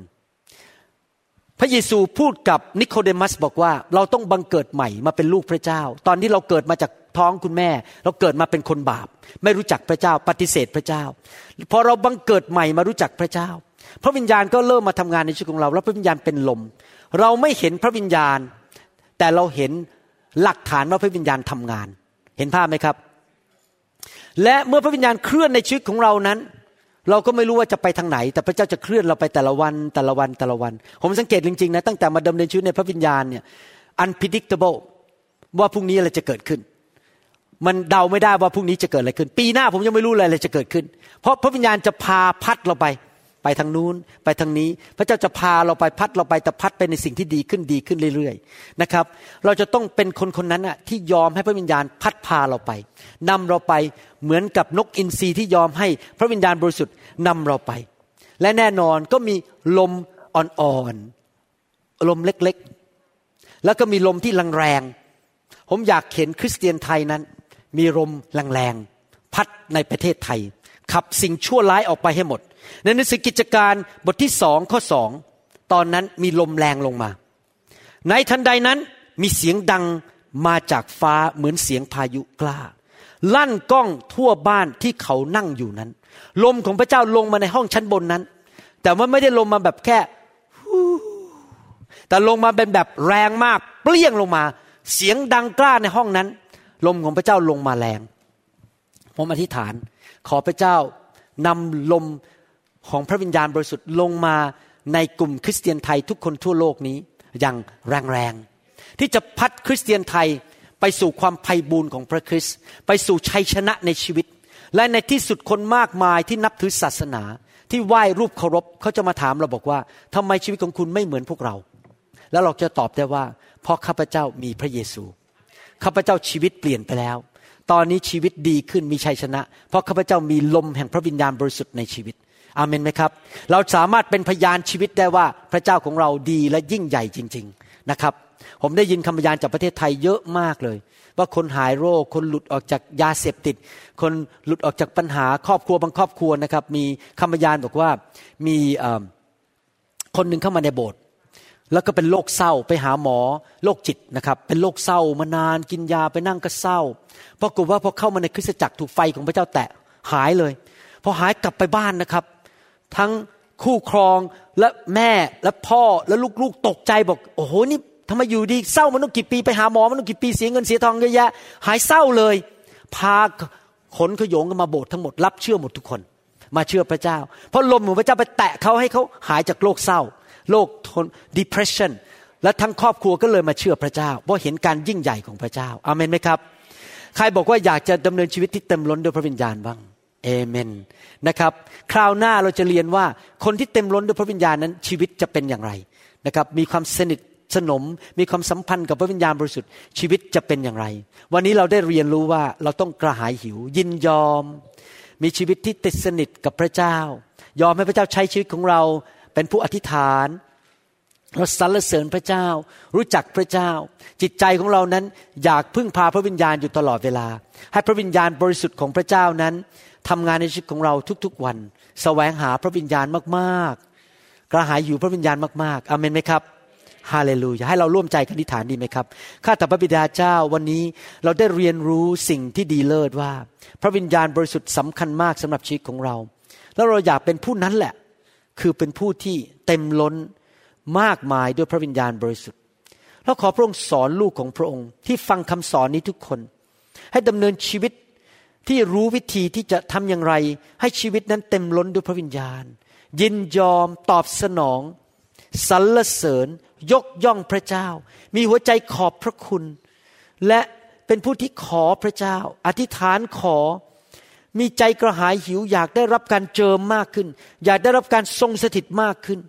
พระเยซูพูดกับนิโคเดมัสบอกว่าเราต้องบังเกิดใหม่มาเป็นลูกพระเจ้าตอนที่เราเกิดมาจากท้องคุณแม่เราเกิดมาเป็นคนบาปไม่รู้จักพระเจ้าปฏิเสธพระเจ้าพอเราบังเกิดใหม่มารู้จักพระเจ้าพระวิญญาณก็เริ่มมาทำงานในชีวิตของเราแล้วพระวิญญาณเป็นลมเราไม่เห็นพระวิญญาณแต่เราเห็นหลักฐานว่าพระวิญญาณทำงานเห็นภาพไหมครับและเมื่อพระวิญญาณเคลื่อนในชีวิตของเรานั้นเราก็ไม่รู้ว่าจะไปทางไหนแต่พระเจ้าจะเคลื่อนเราไปแต่ละวันผมสังเกตจริงๆนะตั้งแต่มาดำเนินชีวิตในพระวิญญาณเนี่ย unpredictable ว่าพรุ่งนี้อะไรจะเกิดขึ้นมันเดาไม่ได้ว่าพรุ่งนี้จะเกิดอะไรขึ้นปีหน้าผมยังไม่รู้อะไรจะเกิดขึ้นเพราะพระวิญญาณจะพาพัดเราไปทางนู้นไปทางนี้พระเจ้าจะพาเราไปพัดเราไปแต่พัดไปในสิ่งที่ดีขึ้นเรื่อยๆนะครับเราจะต้องเป็นคนๆนั้นน่ะที่ยอมให้พระวิญญาณพัดพาเราไปนำเราไปเหมือนกับนกอินทรีที่ยอมให้พระวิญญาณบริสุทธิ์นำเราไปและแน่นอนก็มีลมอ่อนๆลมเล็กๆแล้วก็มีลมที่แรงๆผมอยากเห็นคริสเตียนไทยนั้นมีลมแรงๆพัดในประเทศไทยขับสิ่งชั่วร้ายออกไปให้หมดในหนังสือกิจการบทที่2ข้อ2ตอนนั้นมีลมแรงลงมาในทันใดนั้นมีเสียงดังมาจากฟ้าเหมือนเสียงพายุกล้าลั่นก้องทั่วบ้านที่เขานั่งอยู่นั้นลมของพระเจ้าลงมาในห้องชั้นบนนั้นแต่ว่าไม่ได้ลมมาแบบแค่แต่ลงมาเป็นแบบแรงมากเปรี้ยงลงมาเสียงดังกล้าในห้องนั้นลมของพระเจ้าลงมาแรงผมอธิษฐานขอพระเจ้านำลมของพระวิญญาณบริสุทธิ์ลงมาในกลุ่มคริสเตียนไทยทุกคนทั่วโลกนี้อย่างแรงๆที่จะพัดคริสเตียนไทยไปสู่ความไพบูลย์ของพระคริสต์ไปสู่ชัยชนะในชีวิตและในที่สุดคนมากมายที่นับถือศาสนาที่ไหว้รูปเคารพเขาจะมาถามเราบอกว่าทำไมชีวิตของคุณไม่เหมือนพวกเราแล้วเราจะตอบได้ว่าเพราะข้าพเจ้ามีพระเยซูข้าพเจ้าชีวิตเปลี่ยนไปแล้วตอนนี้ชีวิตดีขึ้นมีชัยชนะเพราะข้าพเจ้ามีลมแห่งพระวิญญาณบริสุทธิ์ในชีวิตอาเมนไหมครับเราสามารถเป็นพยานชีวิตได้ว่าพระเจ้าของเราดีและยิ่งใหญ่จริงๆนะครับผมได้ยินคำพยานจากประเทศไทยเยอะมากเลยว่าคนหายโรคคนหลุดออกจากยาเสพติดคนหลุดออกจากปัญหาครอบครัวบางครอบครัวนะครับมีคำพยานบอกว่ามีคนหนึ่งเข้ามาในโบสถ์แล้วก็เป็นโรคเศร้าไปหาหมอโรคจิตนะครับเป็นโรคเศร้ามานานกินยาไปนั่งก็เศร้าปรากฏว่าพอเข้ามาในคริสตจักรถูกไฟของพระเจ้าแตะหายเลยพอหายกลับไปบ้านนะครับทั้งคู่ครองและแม่และพ่อและลูกๆตกใจบอกโอ้โหนี่ทำไมอยู่ดีเศร้ามันต้องกี่ปีไปหาหมอมันต้องกี่ปีเสียเงินเสียทองเยอะแยะหายเศร้าเลยพาขนขยงกันมาโบสถ์ทั้งหมดรับเชื่อหมดทุกคนมาเชื่อพระเจ้าเพราะลมของพระเจ้าไปแตะเขาให้เขาหายจากโรคเศร้าโรค depression และทั้งครอบครัวก็เลยมาเชื่อพระเจ้าเพราะเห็นการยิ่งใหญ่ของพระเจ้าอาเมนไหมครับใครบอกว่าอยากจะดำเนินชีวิตที่เต็มล้นด้วยพระวิญญาณบ้างเอเมนนะครับคราวหน้าเราจะเรียนว่าคนที่เต็มล้นด้วยพระวิญญาณนั้นชีวิตจะเป็นอย่างไรนะครับมีความสนิทสนมมีความสัมพันธ์กับพระวิญญาณบริสุทธิ์ชีวิตจะเป็นอย่างไรวันนี้เราได้เรียนรู้ว่าเราต้องกระหายหิวยินยอมมีชีวิตที่ติดสนิทกับพระเจ้ายอมให้พระเจ้าใช้ชีวิตของเราเป็นผู้อธิษฐานเราสรรเสริญพระเจ้ารู้จักพระเจ้าจิตใจของเรานั้นอยากพึ่งพาพระวิญญาณอยู่ตลอดเวลาให้พระวิญญาณบริสุทธิ์ของพระเจ้านั้นทำงานในชีวิตของเราทุกๆวันแสวงหาพระวิญญาณมากๆกระหายอยู่พระวิญญาณมากๆอาเมนไหมครับฮาเลลูยาให้เราร่วมใจกันอธิษฐานดีไหมครับข้าแต่พระบิดาเจ้าวันนี้เราได้เรียนรู้สิ่งที่ดีเลิศว่าพระวิญญาณบริสุทธิ์สำคัญมากสำหรับชีวิตของเราแล้วเราอยากเป็นผู้นั้นแหละคือเป็นผู้ที่เต็มล้นมากมายด้วยพระวิญญาณบริสุทธิ์เราขอพระองค์สอนลูกของพระองค์ที่ฟังคำสอนนี้ทุกคนให้ดำเนินชีวิตที่รู้วิธีที่จะทำอย่างไรให้ชีวิตนั้นเต็มล้นด้วยพระวิญญาณยินยอมตอบสนองสรรเสริญยกย่องพระเจ้ามีหัวใจขอบพระคุณและ เป็นผู้ที่ขอพระเจ้าอธิษฐานขอมีใจกระหายหิวอยากได้รับการเจิมมากขึ้นอยากได้รับการทรงสถิตมากขึ้น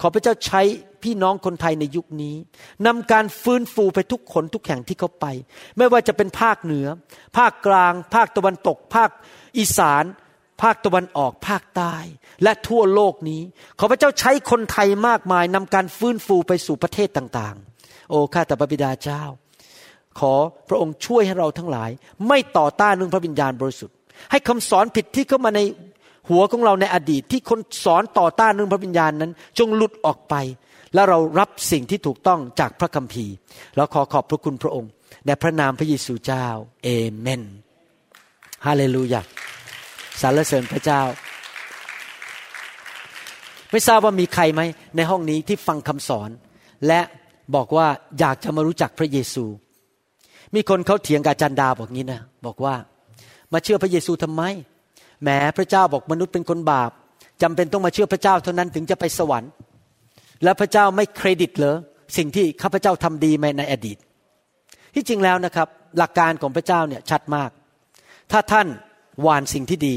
ขอพระเจ้าใช้พี่น้องคนไทยในยุคนี้นำการฟื้นฟูไปทุกคนทุกแห่งที่เขาไปไม่ว่าจะเป็นภาคเหนือภาคกลางภาคตะวันตกภาคอีสานภาคตะวันออกภาคใต้และทั่วโลกนี้ขอพระเจ้าใช้คนไทยมากมายนำการฟื้นฟูไปสู่ประเทศต่างๆโอ้ข้าแต่พระบิดาเจ้าขอพระองค์ช่วยให้เราทั้งหลายไม่ต่อต้านเรื่องพระวิญญาณบริสุทธิ์ให้คำสอนผิดที่เข้ามาในหัวของเราในอดีตที่คนสอนต่อต้านเรื่องพระวิญญาณนั้นจงหลุดออกไปและเรารับสิ่งที่ถูกต้องจากพระคัมภีร์เราขอขอบพระคุณพระองค์ในพระนามพระเยซูเจ้าเอเมนฮาเลลูยาสรรเสริญพระเจ้าไม่ทราบว่ามีใครไหมในห้องนี้ที่ฟังคำสอนและบอกว่าอยากจะมารู้จักพระเยซูมีคนเขาเถียงกับอาจารย์ดาบอกงี้นะบอกว่ามาเชื่อพระเยซูทำไมแหมพระเจ้าบอกมนุษย์เป็นคนบาปจำเป็นต้องมาเชื่อพระเจ้าเท่านั้นถึงจะไปสวรรค์และพระเจ้าไม่เครดิตเหรอสิ่งที่ข้าพเจ้าทำดีในอดีตที่จริงแล้วนะครับหลักการของพระเจ้าเนี่ยชัดมากถ้าท่านหว่านสิ่งที่ดี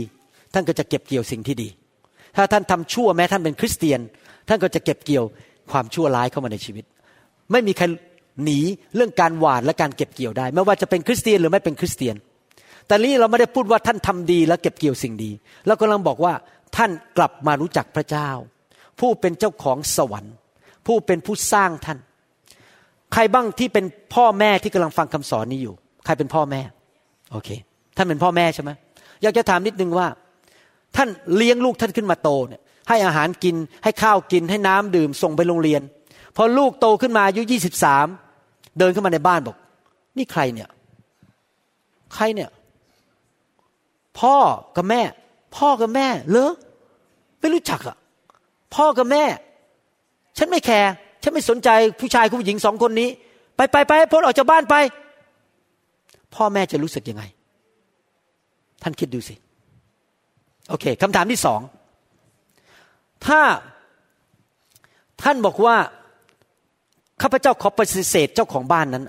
ท่านก็จะเก็บเกี่ยวสิ่งที่ดีถ้าท่านทำชั่วแม้ท่านเป็นคริสเตียนท่านก็จะเก็บเกี่ยวความชั่วร้ายเข้ามาในชีวิตไม่มีใครหนีเรื่องการหว่านและการเก็บเกี่ยวได้ไม่ว่าจะเป็นคริสเตียนหรือไม่เป็นคริสเตียนแต่นี้เราไม่ได้พูดว่าท่านทำดีและเก็บเกี่ยวสิ่งดีเรากำลังบอกว่าท่านกลับมารู้จักพระเจ้าผู้เป็นเจ้าของสวรรค์ผู้เป็นผู้สร้างท่านใครบ้างที่เป็นพ่อแม่ที่กำลังฟังคำสอนนี้อยู่ใครเป็นพ่อแม่โอเคท่านเป็นพ่อแม่ใช่ไหมอยากจะถามนิดนึงว่าท่านเลี้ยงลูกท่านขึ้นมาโตเนี่ยให้อาหารกินให้ข้าวกินให้น้ำดื่มส่งไปโรงเรียนพอลูกโตขึ้นมาอายุ23เดินเข้ามาในบ้านบอกนี่ใครเนี่ยใครเนี่ยพ่อกับแม่พ่อกับแม่เหรอไม่รู้จักอ่ะพ่อกับแม่ฉันไม่แคร์ฉันไม่สนใจผู้ชายกับผู้หญิง2คนนี้ไปพ้นออกจากบ้านไปพ่อแม่จะรู้สึกยังไงท่านคิดดูสิโอเคคำถามที่2ถ้าท่านบอกว่าข้าพเจ้าขอปฏิเสธเจ้าของบ้านนั้น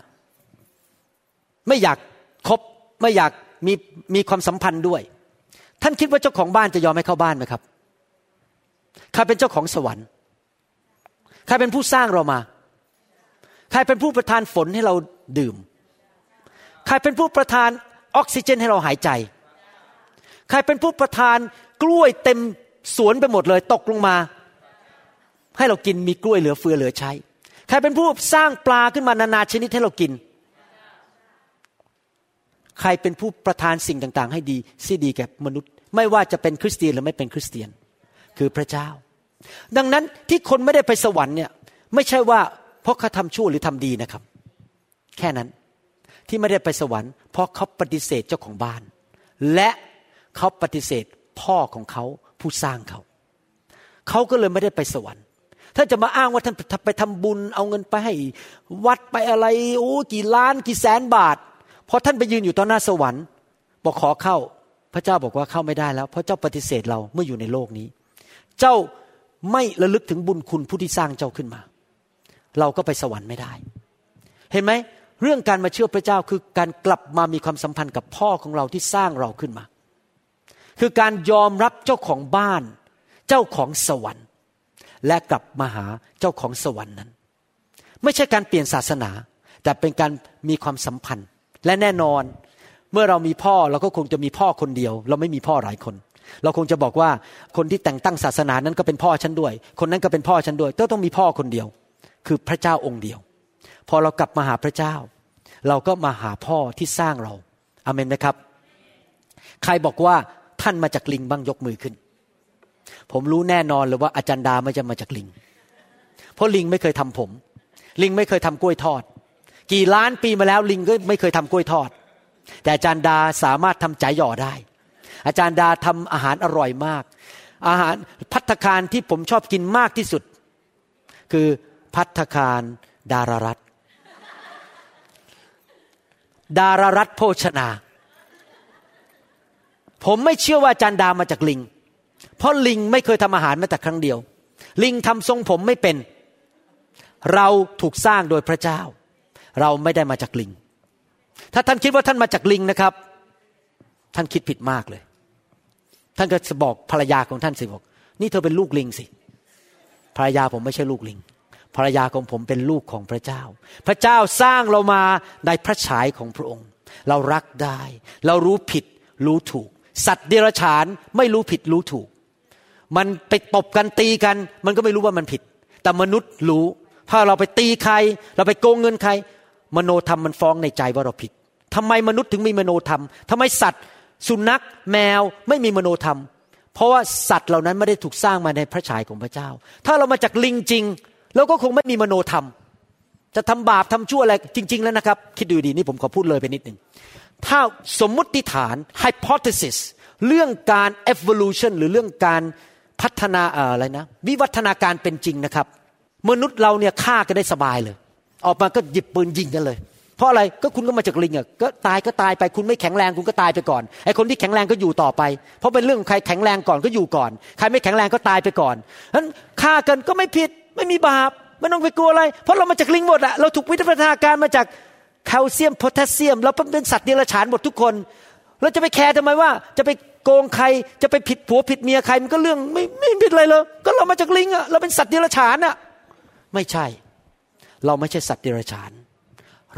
ไม่อยากคบไม่อยากมีความสัมพันธ์ด้วยท่านคิดว่าเจ้าของบ้านจะยอมให้เข้าบ้านไหมครับใครเป็นเจ้าของสวรรค์ใครเป็นผู้สร้างเรามาใครเป็นผู้ประทานฝนให้เราดื่มใครเป็นผู้ประทานออกซิเจนให้เราหายใจใครเป็นผู้ประทานกล้วยเต็มสวนไปหมดเลยตกลงมาให้เรากินมีกล้วยเหลือเฟือเหลือใช้ใครเป็นผู้สร้างปลาขึ้นมานานาชนิดให้เรากินใครเป็นผู้ประทานสิ่งต่างๆให้ดีที่ดีแก่มนุษย์ไม่ว่าจะเป็นคริสเตียนหรือไม่เป็นคริสเตียนคือพระเจ้าดังนั้นที่คนไม่ได้ไปสวรรค์เนี่ยไม่ใช่ว่าเพราะเขาทำชั่วหรือทำดีนะครับแค่นั้นที่ไม่ได้ไปสวรรค์เพราะเขาปฏิเสธเจ้าของบ้านและเขาปฏิเสธพ่อของเขาผู้สร้างเขาก็เลยไม่ได้ไปสวรรค์ท่านจะมาอ้างว่าท่านไปทำบุญเอาเงินไปให้วัดไปอะไรโอ้กี่ล้านกี่แสนบาทพอท่านไปยืนอยู่ต่อหน้าสวรรค์บอกขอเข้าพระเจ้าบอกว่าเข้าไม่ได้แล้วเพราะเจ้าปฏิเสธเราเมื่ออยู่ในโลกนี้เจ้าไม่ระลึกถึงบุญคุณผู้ที่สร้างเจ้าขึ้นมาเราก็ไปสวรรค์ไม่ได้เห็นไหมเรื่องการมาเชื่อพระเจ้าคือการกลับมามีความสัมพันธ์กับพ่อของเราที่สร้างเราขึ้นมาคือการยอมรับเจ้าของบ้านเจ้าของสวรรค์และกลับมาหาเจ้าของสวรรค์นั้นไม่ใช่การเปลี่ยนศาสนาแต่เป็นการมีความสัมพันธ์และแน่นอนเมื่อเรามีพ่อเราก็คงจะมีพ่อคนเดียวเราไม่มีพ่อหลายคนเราคงจะบอกว่าคนที่แต่งตั้งศาสนานั้นก็เป็นพ่อฉันด้วยคนนั้นก็เป็นพ่อฉันด้วยต้องมีพ่อคนเดียวคือพระเจ้าองค์เดียวพอเรากลับมาหาพระเจ้าเราก็มาหาพ่อที่สร้างเราอาเมนไหมครับใครบอกว่าท่านมาจากลิงบ้างยกมือขึ้นผมรู้แน่นอนเลยว่าอาจารย์ดาไม่จะมาจากลิงเพราะลิงไม่เคยทำผมลิงไม่เคยทำกล้วยทอดกี่ล้านปีมาแล้วลิงก็ไม่เคยทำกล้วยทอดแต่อาจารย์ดาสามารถทำจ๋าหย่อได้อาจารย์ดาทำอาหารอร่อยมากอาหารภัตตาคารที่ผมชอบกินมากที่สุดคือภัตตาคารดารารัตน์ดารารัตน์โภชนาผมไม่เชื่อว่าอาจารย์ดามาจากลิงเพราะลิงไม่เคยทำอาหารแม้แต่ครั้งเดียวลิงทำทรงผมไม่เป็นเราถูกสร้างโดยพระเจ้าเราไม่ได้มาจากลิง ถ้าท่านคิดว่าท่านมาจากลิงนะครับท่านคิดผิดมากเลยท่านก็จะบอกภรรยาของท่านสิบอกนี่เธอเป็นลูกลิงสิภรรยาผมไม่ใช่ลูกลิงภรรยาของผมเป็นลูกของพระเจ้าพระเจ้าสร้างเรามาในพระฉายของพระองค์เรารักได้เรารู้ผิดรู้ถูกสัตว์เดรัจฉานไม่รู้ผิดรู้ถูกมันไปตบกันตีกันมันก็ไม่รู้ว่ามันผิดแต่มนุษย์รู้ถ้าเราไปตีใครเราไปโกงเงินใครมโนธรรมมันฟ้องในใจว่าเราผิดทำไมมนุษย์ถึงมีมโนธรรมทำไมสัตว์สุนัขแมวไม่มีมโนธรรมเพราะว่าสัตว์เหล่านั้นไม่ได้ถูกสร้างมาในพระฉายของพระเจ้าถ้าเรามาจากลิงจริงเราก็คงไม่มีมโนธรรมจะทำบาปทำชั่วอะไรจริงๆแล้วนะครับคิดดูดีนี่ผมขอพูดเลยไปนิดนึงถ้าสมมติฐาน hypothesis เรื่องการ evolution หรือเรื่องการพัฒนาอะไรนะวิวัฒนาการเป็นจริงนะครับมนุษย์เราเนี่ยฆ่ากันได้สบายเลยออกมาก็หยิบปืนยิงกันเลยเพราะอะไรก็คุณก็มาจากลิงอ่ะก็ตายไปคุณไม่แข็งแรงคุณก็ตายไปก่อนไอ้คนที่แข็งแรงก็อยู่ต่อไปเพราะเป็นเรื่องใครแข็งแรงก่อนก็อยู่ก่อนใครไม่แข็งแรงก็ตายไปก่อนงั้นฆ่ากันก็ไม่ผิดไม่มีบาปไม่ต้องไปกลัวอะไรเพราะเรามาจากลิงหมดอะเราถูกวิวัฒนาการมาจากแคลเซียมโพแทสเซียมเราเป็นสัตว์เดรัจฉานหมดทุกคนเราจะไปแคร์ทำไมว่าจะไปโกงใครจะไปผิดผัวผิดเมียใครมันก็เรื่องไม่ผิดอะไรเลยก็เรามาจากลิงอะเราเป็นสัตว์เดรัจฉานอะไม่ใช่เราไม่ใช่สัตว์เดรัจฉาน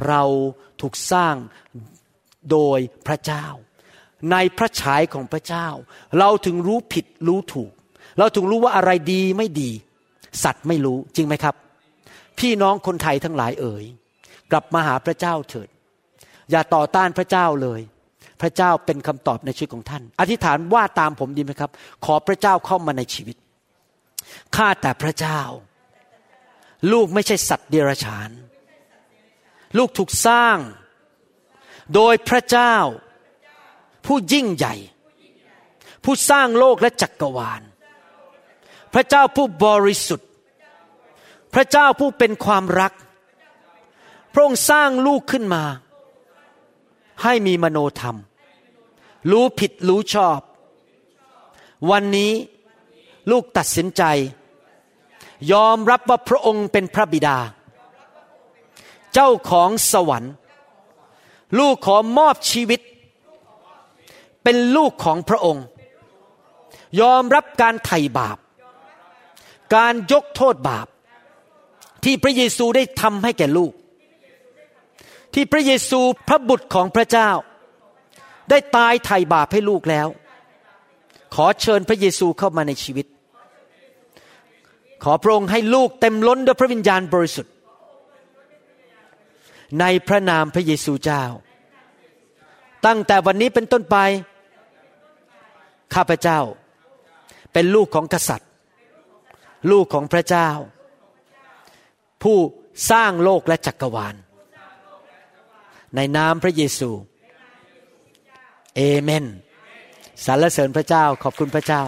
เราถูกสร้างโดยพระเจ้าในพระฉายของพระเจ้าเราถึงรู้ผิดรู้ถูกเราถึงรู้ว่าอะไรดีไม่ดีสัตว์ไม่รู้จริงไหมครับพี่น้องคนไทยทั้งหลายเอ๋ยกลับมาหาพระเจ้าเถิดอย่าต่อต้านพระเจ้าเลยพระเจ้าเป็นคำตอบในชีวิตของท่านอธิษฐานว่าตามผมดีไหมครับขอพระเจ้าเข้ามาในชีวิตข้าแต่พระเจ้าลูกไม่ใช่สัตว์เดรัจฉานลูกถูกสร้างโดยพระเจ้าผู้ยิ่งใหญ่ผู้สร้างโลกและจักรวาลพระเจ้าผู้บริสุทธิ์พระเจ้าผู้เป็นความรักพระองค์สร้างลูกขึ้นมาให้มีมโนธรรมรู้ผิดรู้ชอบวันนี้ลูกตัดสินใจยอมรับว่าพระองค์เป็นพระบิดาเจ้าของสวรรค์ลูกขอมอบชีวิตเป็นลูกของพระองค์ยอมรับการไถ่บาปการยกโทษบาปที่พระเยซูได้ทำให้แก่ลูกที่พระเยซูพระบุตรของพระเจ้าได้ตายไถ่บาปให้ลูกแล้วขอเชิญพระเยซูเข้ามาในชีวิตขอพระองค์ให้ลูกเต็มล้นด้วยพระวิญญาณบริสุทธิ์ในพระนามพระเยซูเจ้าตั้งแต่วันนี้เป็นต้นไปข้าพเจ้าเป็นลูกของกษัตริย์ลูกของพระเจ้าผู้สร้างโลกและจักรวาลในนามพระเยซูเอเมนสรรเสริญพระเจ้าขอบคุณพระเจ้า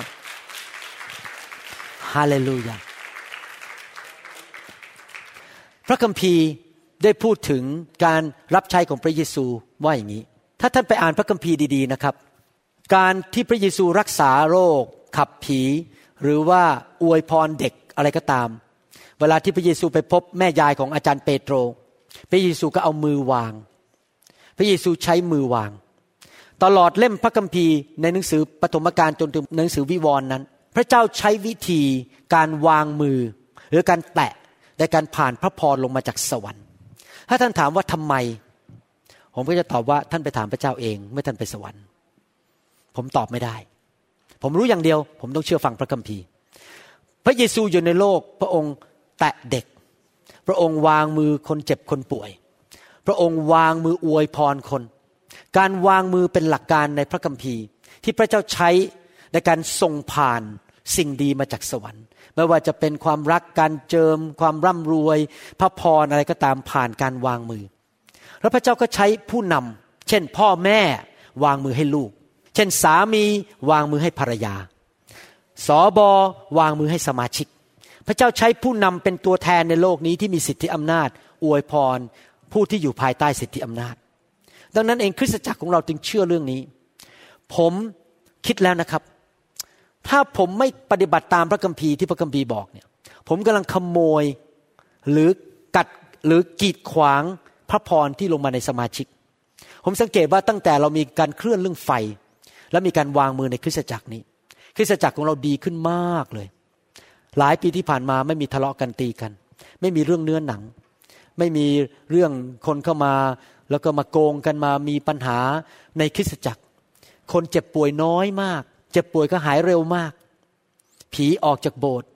ฮาเลลูยาพระคัมภีร์ได้พูดถึงการรับใช้ของพระเยซูว่าอย่างนี้ถ้าท่านไปอ่านพระคัมภีร์ดีๆนะครับการที่พระเยซูรักษาโรคขับผีหรือว่าอวยพรเด็กอะไรก็ตามเวลาที่พระเยซูไปพบแม่ยายของอาจารย์เปโตรพระเยซูก็เอามือวางพระเยซูใช้มือวางตลอดเล่มพระคัมภีร์ในหนังสือปฐมกาลจนถึงหนังสือวิวรณ์นั้นพระเจ้าใช้วิธีการวางมือหรือการแตะในการผ่านพระพรลงมาจากสวรรค์ถ้าท่านถามว่าทำไมผมก็จะตอบว่าท่านไปถามพระเจ้าเองเมื่อท่านไปสวรรค์ผมตอบไม่ได้ผมรู้อย่างเดียวผมต้องเชื่อฟังพระคัมภีร์พระเยซูอยู่ในโลกพระองค์แตะเด็กพระองค์วางมือคนเจ็บคนป่วยพระองค์วางมืออวยพรคนการวางมือเป็นหลักการในพระคัมภีร์ที่พระเจ้าใช้ในการส่งผ่านสิ่งดีมาจากสวรรค์ไม่ว่าจะเป็นความรักการเจิมความร่ำรวยพระพรอะไรก็ตามผ่านการวางมือแล้วพระเจ้าก็ใช้ผู้นำเช่นพ่อแม่วางมือให้ลูกเช่นสามีวางมือให้ภรรยาสบวางมือให้สมาชิกพระเจ้าใช้ผู้นำเป็นตัวแทนในโลกนี้ที่มีสิทธิอำนาจอวยพรผู้ที่อยู่ภายใต้สิทธิอำนาจดังนั้นเองคริสตจักรของเราจึงเชื่อเรื่องนี้ผมคิดแล้วนะครับถ้าผมไม่ปฏิบัติตามพระคัมภีร์ที่พระคัมภีร์บอกเนี่ยผมกำลังขโมยหรือกัดหรือกีดขวางพระพรที่ลงมาในสมาชิก ผมสังเกตว่าตั้งแต่เรามีการเคลื่อนเรื่องไฟและมีการวางมือในคริสตจักรนี้คริสตจักรของเราดีขึ้นมากเลยหลายปีที่ผ่านมาไม่มีทะเลาะกันตีกันไม่มีเรื่องเนื้อหนังไม่มีเรื่องคนเข้ามาแล้วก็มาโกงกันมามีปัญหาในคริสตจักรคนเจ็บป่วยน้อยมากเจ็บป่วยก็หายเร็วมากผีออกจากโบสถ์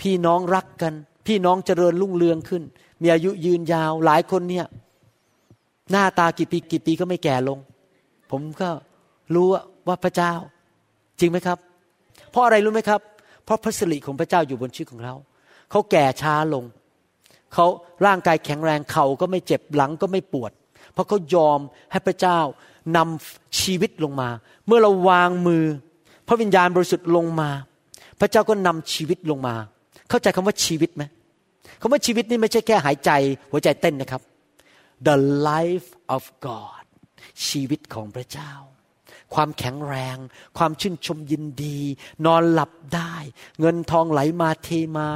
พี่น้องรักกันพี่น้องเจริญรุ่งเรืองขึ้นมีอายุยืนยาวหลายคนเนี่ยหน้าตากี่ปีก็ไม่แก่ลงผมก็รู้ว่าพระเจ้าจริงไหมครับเพราะอะไรรู้ไหมครับเพราะพระสิริของพระเจ้าอยู่บนชีวิตของเราเขาแก่ช้าลงเขาร่างกายแข็งแรงเข่าก็ไม่เจ็บหลังก็ไม่ปวดเพราะเขายอมให้พระเจ้านำชีวิตลงมาเมื่อเราวางมือพระวิญญาณบริสุทธิ์ลงมาพระเจ้าก็นำชีวิตลงมาเข้าใจคำว่าชีวิตไหมคำว่าชีวิตนี่ไม่ใช่แค่หายใจหัวใจเต้นนะครับ The life of God ชีวิตของพระเจ้าความแข็งแรงความชื่นชมยินดีนอนหลับได้เงินทองไหลมาเทมา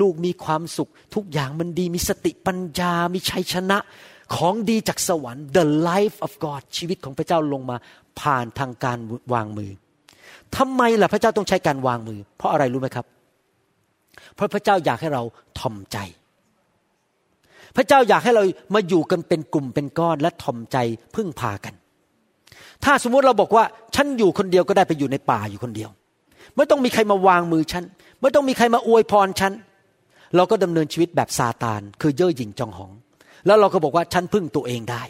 ลูกมีความสุขทุกอย่างมันดีมีสติปัญญามีชัยชนะของดีจากสวรรค์ The life of God ชีวิตของพระเจ้าลงมาผ่านทางการวางมือทำไมล่ะพระเจ้าต้องใช้การวางมือเพราะอะไรรู้ไหมครับเพราะพระเจ้าอยากให้เราถ่อมใจพระเจ้าอยากให้เรามาอยู่กันเป็นกลุ่มเป็นก้อนและถ่อมใจพึ่งพากันถ้าสมมติเราบอกว่าฉันอยู่คนเดียวก็ได้ไปอยู่ในป่าอยู่คนเดียวไม่ต้องมีใครมาวางมือฉันไม่ต้องมีใครมาอวยพรฉันเราก็ดำเนินชีวิตแบบซาตานคือเย่อหยิ่งจองหองแล้วเราก็บอกว่าฉันพึ่งตัวเองได้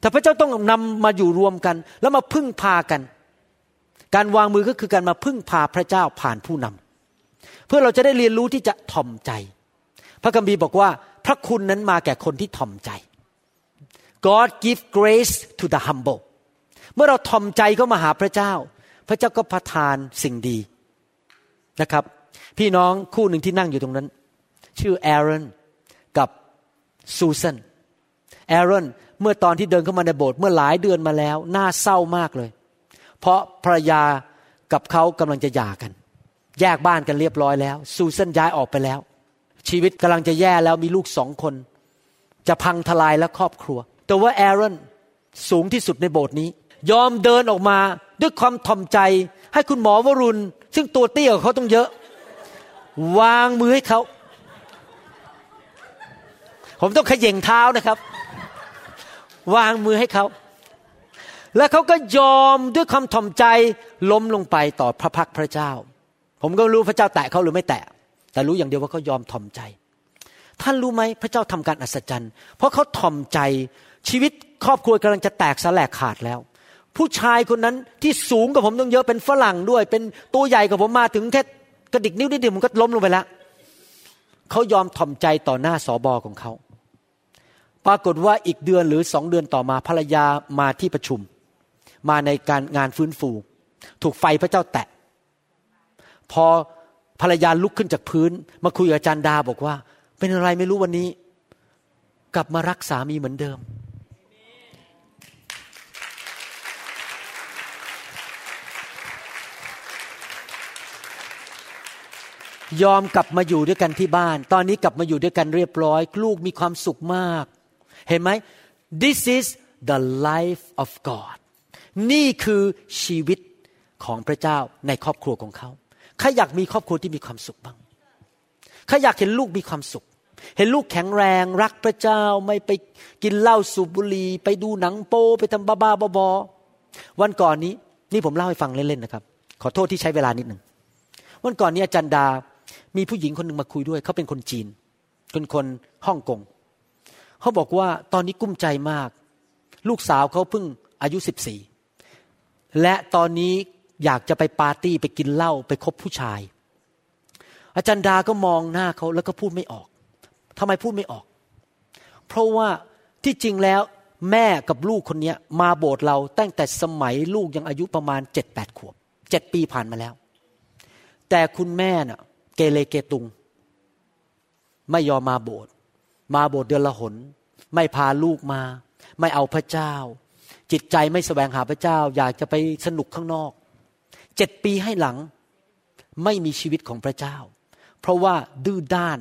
แต่พระเจ้าต้องนำมาอยู่รวมกันแล้วมาพึ่งพากันการวางมือก็คือการมาพึ่งพาพระเจ้าผ่านผู้นำเพื่อเราจะได้เรียนรู้ที่จะถ่อมใจพระคัมภีร์บอกว่าพระคุณนั้นมาแก่คนที่ถ่อมใจ God give grace to the humble เมื่อเราถ่อมใจเข้ามาหาพระเจ้าพระเจ้าก็ประทานสิ่งดีนะครับพี่น้องคู่หนึ่งที่นั่งอยู่ตรงนั้นชื่อแอรอนกับซูซันแอรอนเมื่อตอนที่เดินเข้ามาในโบสถ์เมื่อหลายเดือนมาแล้วน่าเศร้ามากเลยเพราะภรรยากับเขากำลังจะหย่ากันแยกบ้านกันเรียบร้อยแล้วซูซันย้ายออกไปแล้วชีวิตกำลังจะแย่แล้วมีลูก2คนจะพังทลายและครอบครัวแต่ว่าแอรอนสูงที่สุดในโบสถ์นี้ยอมเดินออกมาด้วยความถ่อมใจให้คุณหมอวรุณซึ่งตัวเตี้ยกว่าเขาต้องเยอะวางมือให้เขาผมต้องเขย่งเท้านะครับวางมือให้เขาและเขาก็ยอมด้วยความถ่อมใจล้มลงไปต่อพระพักพระเจ้าผมก็รู้พระเจ้าแตะเขาหรือไม่แตะแต่รู้อย่างเดียวว่าเขายอมถ่อมใจท่านรู้ไหมพระเจ้าทำการอัศจรรย์เพราะเขาถ่อมใจชีวิตครอบครัวกำลังจะแตกสลายขาดแล้วผู้ชายคนนั้นที่สูงกว่าผมต้องเยอะเป็นฝรั่งด้วยเป็นตัวใหญ่กว่าผมมาถึงแค่กระดิกนิ้วนิดเดียวมันก็ล้มลงไปแล้วเขายอมถ่อมใจต่อหน้าสบของเขาปรากฏว่าอีกเดือนหรือ2เดือนต่อมาภรรยามาที่ประชุมมาในการงานฟื้นฟูถูกไฟพระเจ้าแตะพอภรรยาลุกขึ้นจากพื้นมาคุยกับอาจารย์ดาบอกว่าเป็นอะไรไม่รู้วันนี้กลับมารักสามีเหมือนเดิม ยอมกลับมาอยู่ด้วยกันที่บ้านตอนนี้กลับมาอยู่ด้วยกันเรียบร้อยลูกมีความสุขมากเห็นไหม This is the life of God นี่คือชีวิตของพระเจ้าในครอบครัวของเขาใครอยากมีครอบครัวที่มีความสุขบ้างใครอยากเห็นลูกมีความสุขเห็นลูกแข็งแรงรักพระเจ้าไม่ไปกินเหล้าสูบบุหรี่ไปดูหนังโป๊ไปทำบ้าๆบอๆวันก่อนนี้นี่ผมเล่าให้ฟังเล่นๆนะครับขอโทษที่ใช้เวลานิดนึงวันก่อนนี้อาจารย์ดามีผู้หญิงคนนึงมาคุยด้วยเขาเป็นคนจีนคนฮ่องกงเขาบอกว่าตอนนี้กุ้มใจมากลูกสาวเขาเพิ่งอายุ14และตอนนี้อยากจะไปปาร์ตี้ไปกินเหล้าไปคบผู้ชายอาจารย์ดาก็มองหน้าเขาแล้วก็พูดไม่ออกทำไมพูดไม่ออกเพราะว่าที่จริงแล้วแม่กับลูกคนนี้มาโบสถ์เราตั้งแต่สมัยลูกยังอายุประมาณ 7-8 ขวบ7ปีผ่านมาแล้วแต่คุณแม่น่ะเกเรเกตุงไม่ยอมมาโบสถ์เดือนละหนไม่พาลูกมาไม่เอาพระเจ้าจิตใจไม่แสวงหาพระเจ้าอยากจะไปสนุกข้างนอก7 ปีให้หลังไม่มีชีวิตของพระเจ้าเพราะว่าดื้อด้าน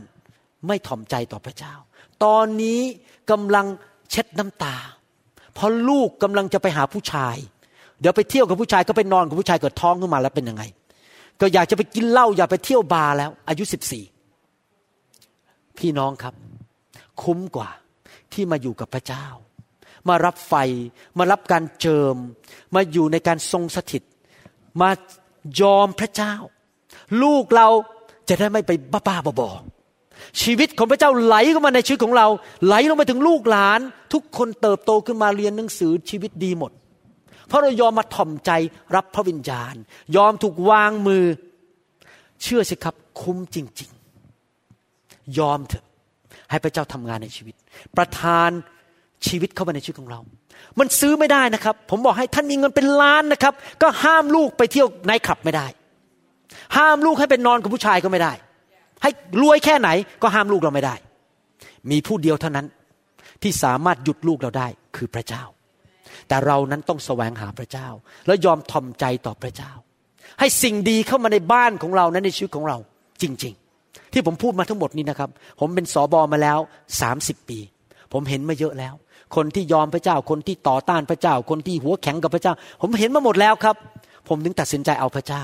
ไม่ถ่อมใจต่อพระเจ้าตอนนี้กำลังเช็ดน้ำตา พอลูกกำลังจะไปหาผู้ชายเดี๋ยวไปเที่ยวกับผู้ชายก็ไปนอนกับผู้ชายเกิดท้องขึ้นมาแล้วเป็นยังไงก็อยากจะไปกินเหล้าอยากไปเที่ยวบาร์แล้วอายุ14พี่น้องครับคุ้มกว่าที่มาอยู่กับพระเจ้ามารับไฟมารับการเจิมมาอยู่ในการทรงสถิตมายอมพระเจ้าลูกเราจะได้ไม่ไปบ้าๆบอๆชีวิตของพระเจ้าไหลเข้ามาในชีวิตของเราไหลลงไปถึงลูกหลานทุกคนเติบโตขึ้นมาเรียนหนังสือชีวิตดีหมดเพราะเรายอมมาถ่อมใจรับพระวิญญาณยอมถูกวางมือเชื่อสิครับคุ้มจริงๆยอมเถอะให้พระเจ้าทำงานในชีวิตประทานชีวิตเข้ามาในชีวิตของเรามันซื้อไม่ได้นะครับผมบอกให้ท่านมีเงินเป็นล้านนะครับก็ห้ามลูกไปเที่ยวไนท์คลับไม่ได้ห้ามลูกให้ไปนอนกับผู้ชายก็ไม่ได้ให้รวยแค่ไหนก็ห้ามลูกเราไม่ได้มีผู้เดียวเท่านั้นที่สามารถหยุดลูกเราได้คือพระเจ้าแต่เรานั้นต้องแสวงหาพระเจ้าและยอมถ่อมใจต่อพระเจ้าให้สิ่งดีเข้ามาในบ้านของเรานั้นในชีวิตของเราจริงๆที่ผมพูดมาทั้งหมดนี้นะครับผมเป็นสบมาแล้ว30ปีผมเห็นมาเยอะแล้วคนที่ยอมพระเจ้าคนที่ต่อต้านพระเจ้าคนที่หัวแข็งกับพระเจ้าผมเห็นมาหมดแล้วครับผมถึงตัดสินใจเอาพระเจ้า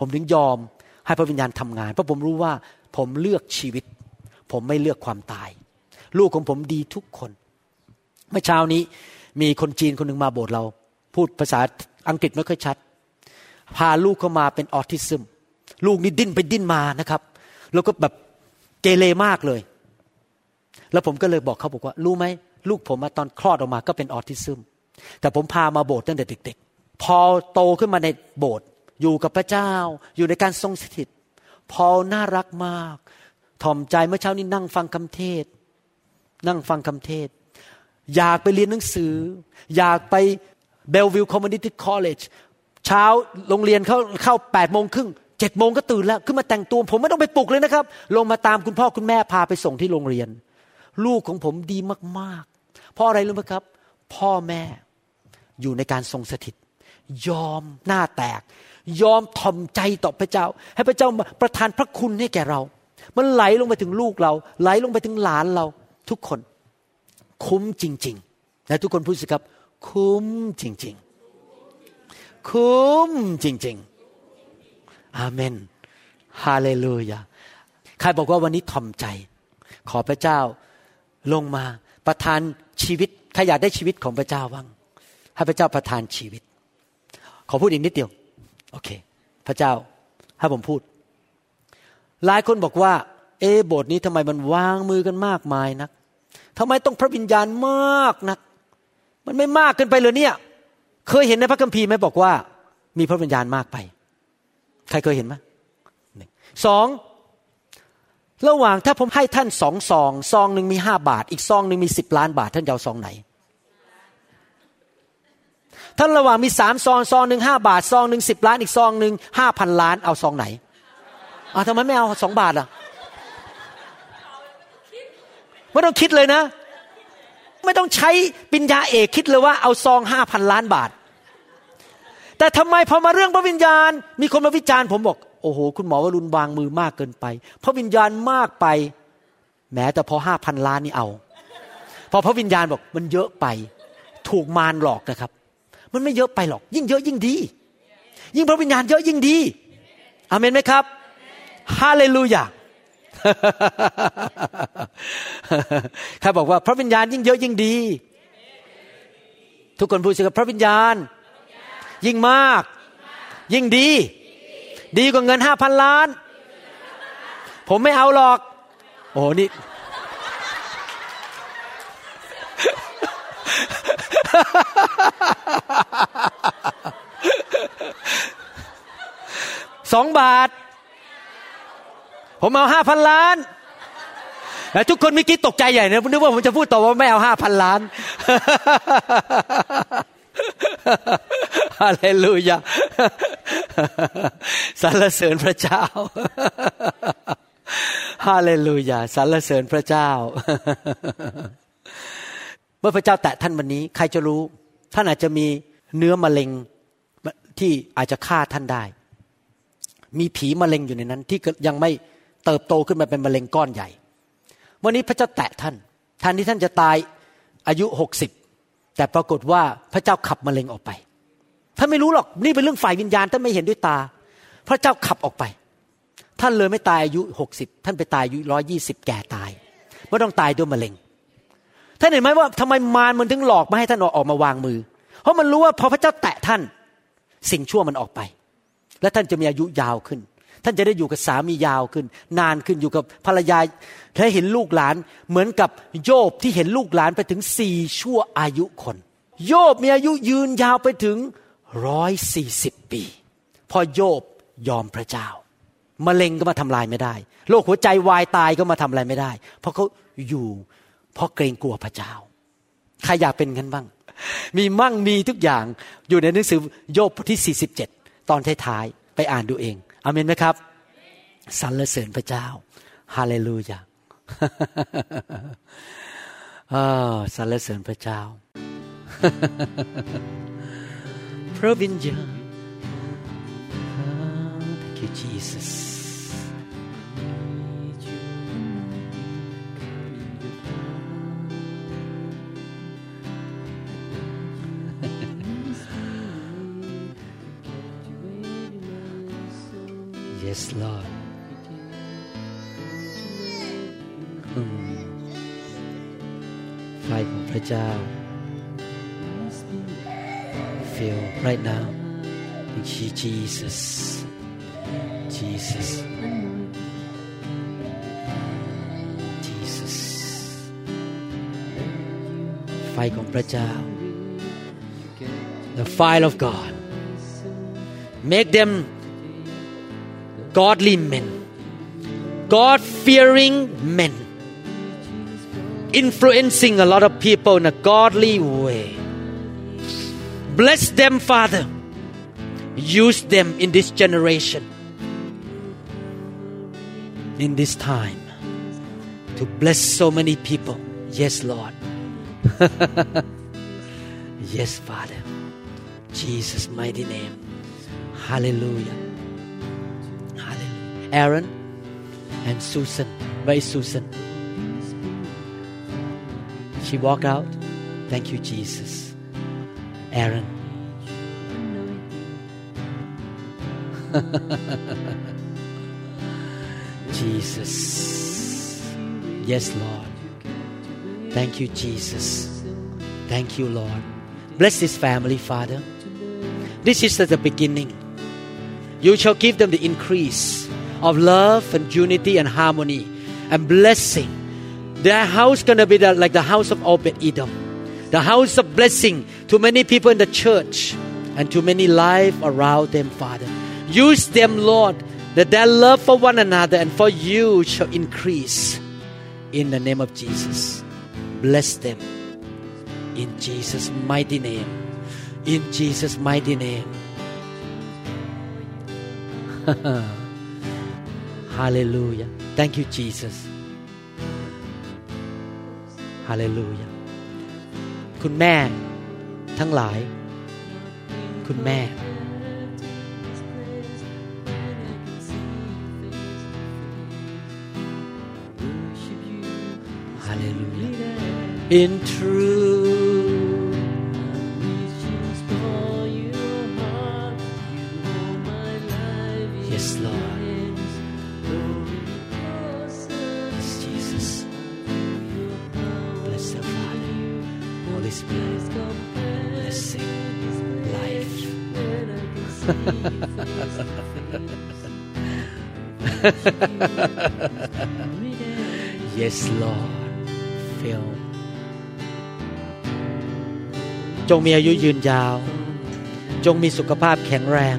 ผมถึงยอมให้พระวิญญาณทำงานเพราะผมรู้ว่าผมเลือกชีวิตผมไม่เลือกความตายลูกของผมดีทุกคนเมื่อเช้านี้มีคนจีนคนหนึ่งมาโบสถ์เราพูดภาษาอังกฤษไม่ค่อยชัดพาลูกเข้ามาเป็นออทิซึมลูกนี่ดิ้นไปดิ้นมานะครับแล้วก็แบบเกเรมากเลยแล้วผมก็เลยบอกเขาบอกว่ารู้ไหมลูกผมมาตอนคลอดออกมาก็เป็นออทิซึมแต่ผมพามาโบสถ์ตั้งแต่เด็กๆพอโตขึ้นมาในโบสถ์อยู่กับพระเจ้าอยู่ในการทรงสถิตพอน่ารักมากถ่อมใจเมื่อเช้านี้นั่งฟังคำเทศนั่งฟังคำเทศอยากไปเรียนหนังสืออยากไปเบลวิลคอมมูนิตี้คอลเลจเช้าโรงเรียนเข้า 8:30 น 7:00 นก็ตื่นแล้วขึ้นมาแต่งตัวผมไม่ต้องไปปลุกเลยนะครับลงมาตามคุณพ่อคุณแม่พาไปส่งที่โรงเรียนลูกของผมดีมากๆเพราะอะไรรู้ไหมครับพ่อแม่อยู่ในการทรงสถิตยอมหน้าแตกยอมถ่อมใจต่อพระเจ้าให้พระเจ้าประทานพระคุณให้แก่เรามันไหลลงไปถึงลูกเราไหลลงไปถึงหลานเราทุกคนคุ้มจริงๆและทุกคนพูดสิครับคุ้มจริงๆคุ้มจริงๆอาเมนฮาเลลูยาใครบอกว่าวันนี้ถ่อมใจขอพระเจ้าลงมาประทานชีวิตใครอยากได้ชีวิตของพระเจ้าบ้างให้พระเจ้าประทานชีวิตขอพูดอีกนิดเดียวโอเคพระเจ้าให้ผมพูดหลายคนบอกว่าเอ๊ะโบสถ์นี้ทำไมมันวางมือกันมากมายนักทำไมต้องพระวิญญาณมากนักมันไม่มากเกินไปเลยเนี่ยเคยเห็นในพระคัมภีร์ไหมบอกว่ามีพระวิญญาณมากไปใครเคยเห็นไหมสองระหว่างถ้าผมให้ท่านสองซองซองหนึ่งมี5 บาทอีกซองหนึ่งมี10 ล้านบาทท่านจะเอาซองไหนท่านระหว่างมี3ซองซองหนึ่ง5 บาทซองหนึ่ง10 ล้านอีกซองหนึ่ง 5,000 ล้านเอาซองไหนทำไมไม่เอา2 บาทล่ะไม่ต้องคิดเลยนะไม่ต้องใช้ปัญญาเอกคิดเลยว่าเอาซอง 5,000 ล้านบาทแต่ทำไมพอมาเรื่องพระวิญญาณมีคนมาวิจารณ์ผมบอกโอ้โหคุณหมอวรุณวางมือมากเกินไปพระวิญญาณมากไปแม้แต่พอ 5,000 ล้านนี่เอาพอพระวิญญาณบอกมันเยอะไปถูกมารหลอกนะครับมันไม่เยอะไปหรอกยิ่งเยอะยิ่งดียิ่งพระวิญญาณเยอะยิ่งดีอาเมนไหมครับฮาเลลูยาใครบอกว่าพระวิญญาณยิ่งเยอะยิ่งดีทุกคนพูดสิครับพระวิญญาณยิ่งมากยิ่งดีดีกว่าเงิน 5,000 ล้านผมไม่เอาหรอกโอ้นี่2 บาทผมเอา 5,000 ล้านแล้วทุกคนเมื่อกี้ตกใจใหญ่นะนึกว่าผมจะพูดต่อว่าไม่เอา 5,000 ล้านฮาเลลูยาสรรเสริญพระเจ้าฮาเลลูยาสรรเสริญพระเจ้าเมื่อพระเจ้าแตะท่านวันนี้ใครจะรู้ท่านอาจจะมีเนื้อมะเร็งที่อาจจะฆ่าท่านได้มีผีมะเร็งอยู่ในนั้นที่ยังไม่เติบโตขึ้นมาเป็นมะเร็งก้อนใหญ่วันนี้พระเจ้าแตะท่านที่ท่านจะตายอายุ60 แต่ปรากฏว่าพระเจ้าขับมะเร็งออกไปท่านไม่รู้หรอกนี่เป็นเรื่องฝ่ายวิญญาณท่านไม่เห็นด้วยตาพระเจ้าขับออกไปท่านเลยไม่ตายอายุ60ท่านไปตายอายุ120แก่ตายไม่ต้องตายด้วยมะเร็งท่านเห็นไหมว่าทำไมมารมันถึงหลอกมาให้ท่านออกมาวางมือเพราะมันรู้ว่าพอพระเจ้าแตะท่านสิ่งชั่วมันออกไปและท่านจะมีอายุยาวขึ้นท่านจะได้อยู่กับสามียาวขึ้นนานขึ้นอยู่กับภรรยาและเห็นลูกหลานเหมือนกับโยบที่เห็นลูกหลานไปถึง4ชั่วอายุคนโยบมีอายุยืนยาวไปถึง140ปีพอโยบยอมพระเจ้ามะเร็งก็มาทำลายไม่ได้โรคหัวใจวายตายก็มาทำอะไรไม่ได้เพราะเขาอยู่เพราะเกรงกลัวพระเจ้าใครอยากเป็นงั้นบ้างมีมั่งมีทุกอย่างอยู่ในหนังสือโยบที่47ตอนท้ายๆไปอ่านดูเองอาเมนไหมครับสรรเสริญพระเจ้าฮาเลลูยาสรรเสริญพระเจ้าพระวิญญาณ Thank you Jesus Yes, Lord. Fire from the Lord. Feel right now. Thank you, Jesus. Jesus. Jesus. Fire from the Lord. The fire of God. Make them.Godly men, God-fearing men, influencing a lot of people in a godly way. Bless them, Father. Use them in this generation, in this time, to bless so many people. Yes, Lord. Yes, Father. Jesus' mighty name. Hallelujah.Aaron and Susan. Where is Susan? She walked out. Thank you, Jesus. Aaron. Jesus. Yes, Lord. Thank you, Jesus. Thank you, Lord. Bless this family, Father. This is the beginning. You shall give them the increase.Of love and unity and harmony and blessing. Their house gonna be like the house of Obed-Edom, the house of blessing to many people in the church and to many life around them, Father. Use them, Lord, that their love for one another and for you shall increase. In the name of Jesus, bless them. In Jesus' mighty name. In Jesus' mighty name. Hallelujah. Thank you, Jesus. Hallelujah. คุณแม่ทั้งหลายคุณแม่ฮาเลลูยา In truth, Yes, Lord.Blessing, life. Yes, Lord. Fill. จงมีอายุยืนยาวจงมีสุขภาพแข็งแรง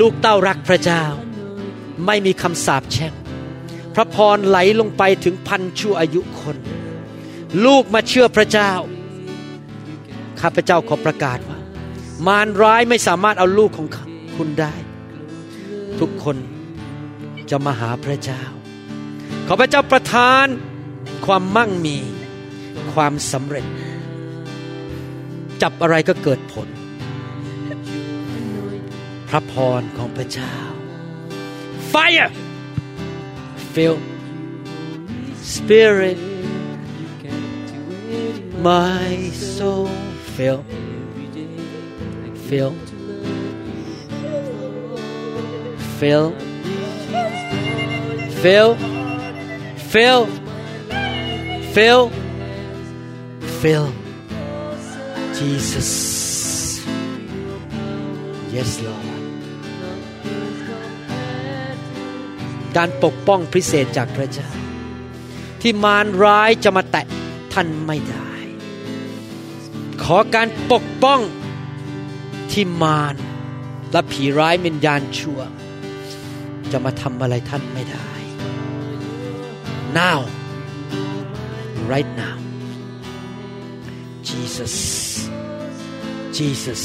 ลูกเต้ารักพระเจ้าไม่มีคำสาปแช่งพระพรไหลลงไปถึงพันชั่วอายุคนลูกมาเชื่อพระเจ้าข้าพเจ้าขอประกาศว่ามารร้ายไม่สามารถเอาลูกของคุณได้ทุกคนจะมาหาพระเจ้าขอพระเจ้าประทานความมั่งมีความสำเร็จจับอะไรก็เกิดผลพระพรของพระเจ้า Fire Fill Spirit my soul fill Jesus. Yes Lord. การปกป้องพิเศษจากพระเจ้าที่มารร้ายจะมาแตะท่านไม่ได้ขอการปกป้องที่มารและผีร้ายวิญญาณชั่วจะมาทำอะไรท่านไม่ได้ Now right now Jesus Jesus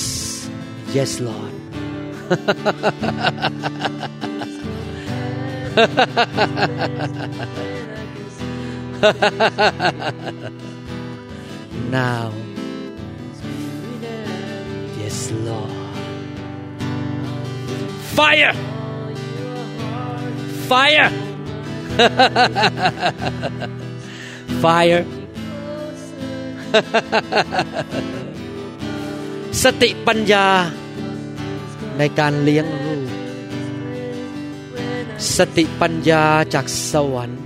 Yes Lord Now Yes Lord Fire Fire Fire สติปัญญาในการเลี้ยงลูกสติปัญญาจากสวรรค์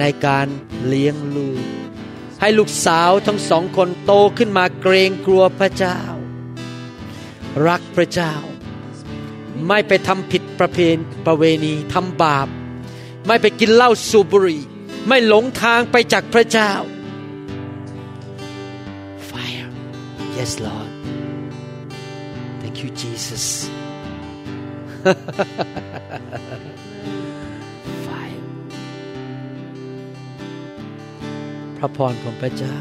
ในการเลี้ยงลูกให้ลูกสาวทั้งสองคนโตขึ้นมาเกรงกลัวพระเจ้ารักพระเจ้าไม่ไปทำผิดประเวณีทำบาปไม่ไปกินเหล้าสูบบุหรี่ไม่หลงทางไปจากพระเจ้า Fire Yes Lord Thank you Jesus Fire พระพรของพระเจ้า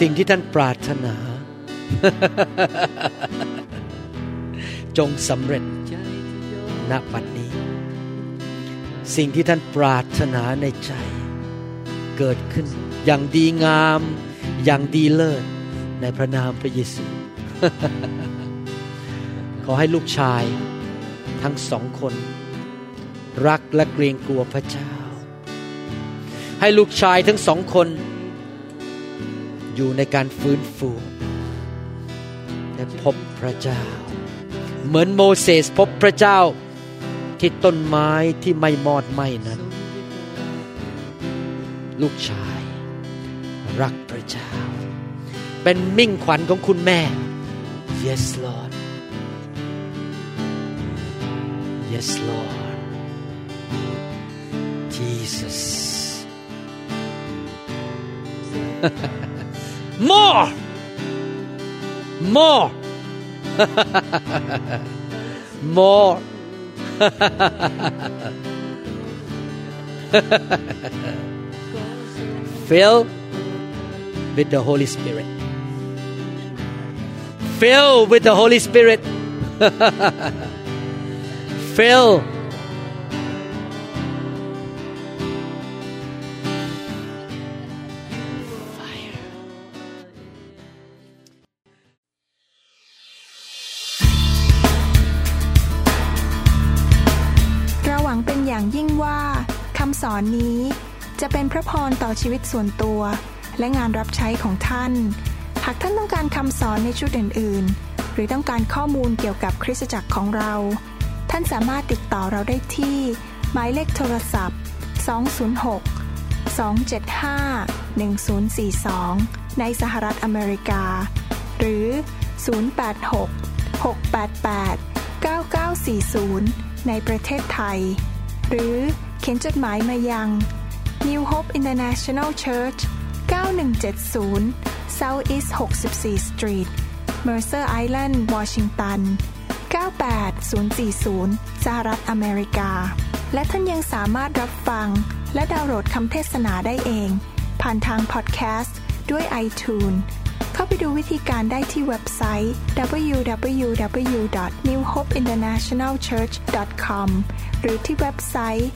สิ่งที่ท่านปรารถนาจงสำเร็จณบัดนี้สิ่งที่ท่านปรารถนาในใจเกิดขึ้นอย่างดีงามอย่างดีเลิศในพระนามพระเยซู ขอให้ลูกชายทั้งสองคนรักและเกรงกลัวพระเจ้าให้ลูกชายทั้งสองคนอยู่ในการฟื้นฟูและพบพระเจ้าเหมือนโมเสสพบพระเจ้าที่ต้นไม้ที่ไม่มอดไหม้นั้นลูกชายรักพระเจ้าเป็นมิ่งขวัญของคุณแม่ Yes Lord Yes Lord Jesus More More Fill with the Holy Spirit Fill with the Holy Spirit Fillสอนนี้จะเป็นพระพรต่อชีวิตส่วนตัวและงานรับใช้ของท่านหากท่านต้องการคำสอนในชุดอื่นๆหรือต้องการข้อมูลเกี่ยวกับคริสตจักรของเราท่านสามารถติดต่อเราได้ที่หมายเลขโทรศัพท์206 275 1042ในสหรัฐอเมริกาหรือ086 688 9940ในประเทศไทยหรือเขียนจดหมายมายัง New Hope International Church 9170 South East 64 Street Mercer Island Washington 98040 สหรัฐอเมริกาและท่านยังสามารถรับฟังและดาวน์โหลดคำเทศนาได้เองผ่านทางพอดแคสต์ด้วย iTunes เข้าไปดูวิธีการได้ที่เว็บไซต์ www.newhopeinternationalchurch.com หรือที่เว็บไซต์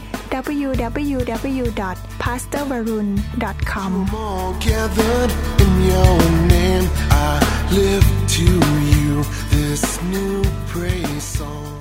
www.pastorvarun.com I'm all gathered in your name I live to you this new praise song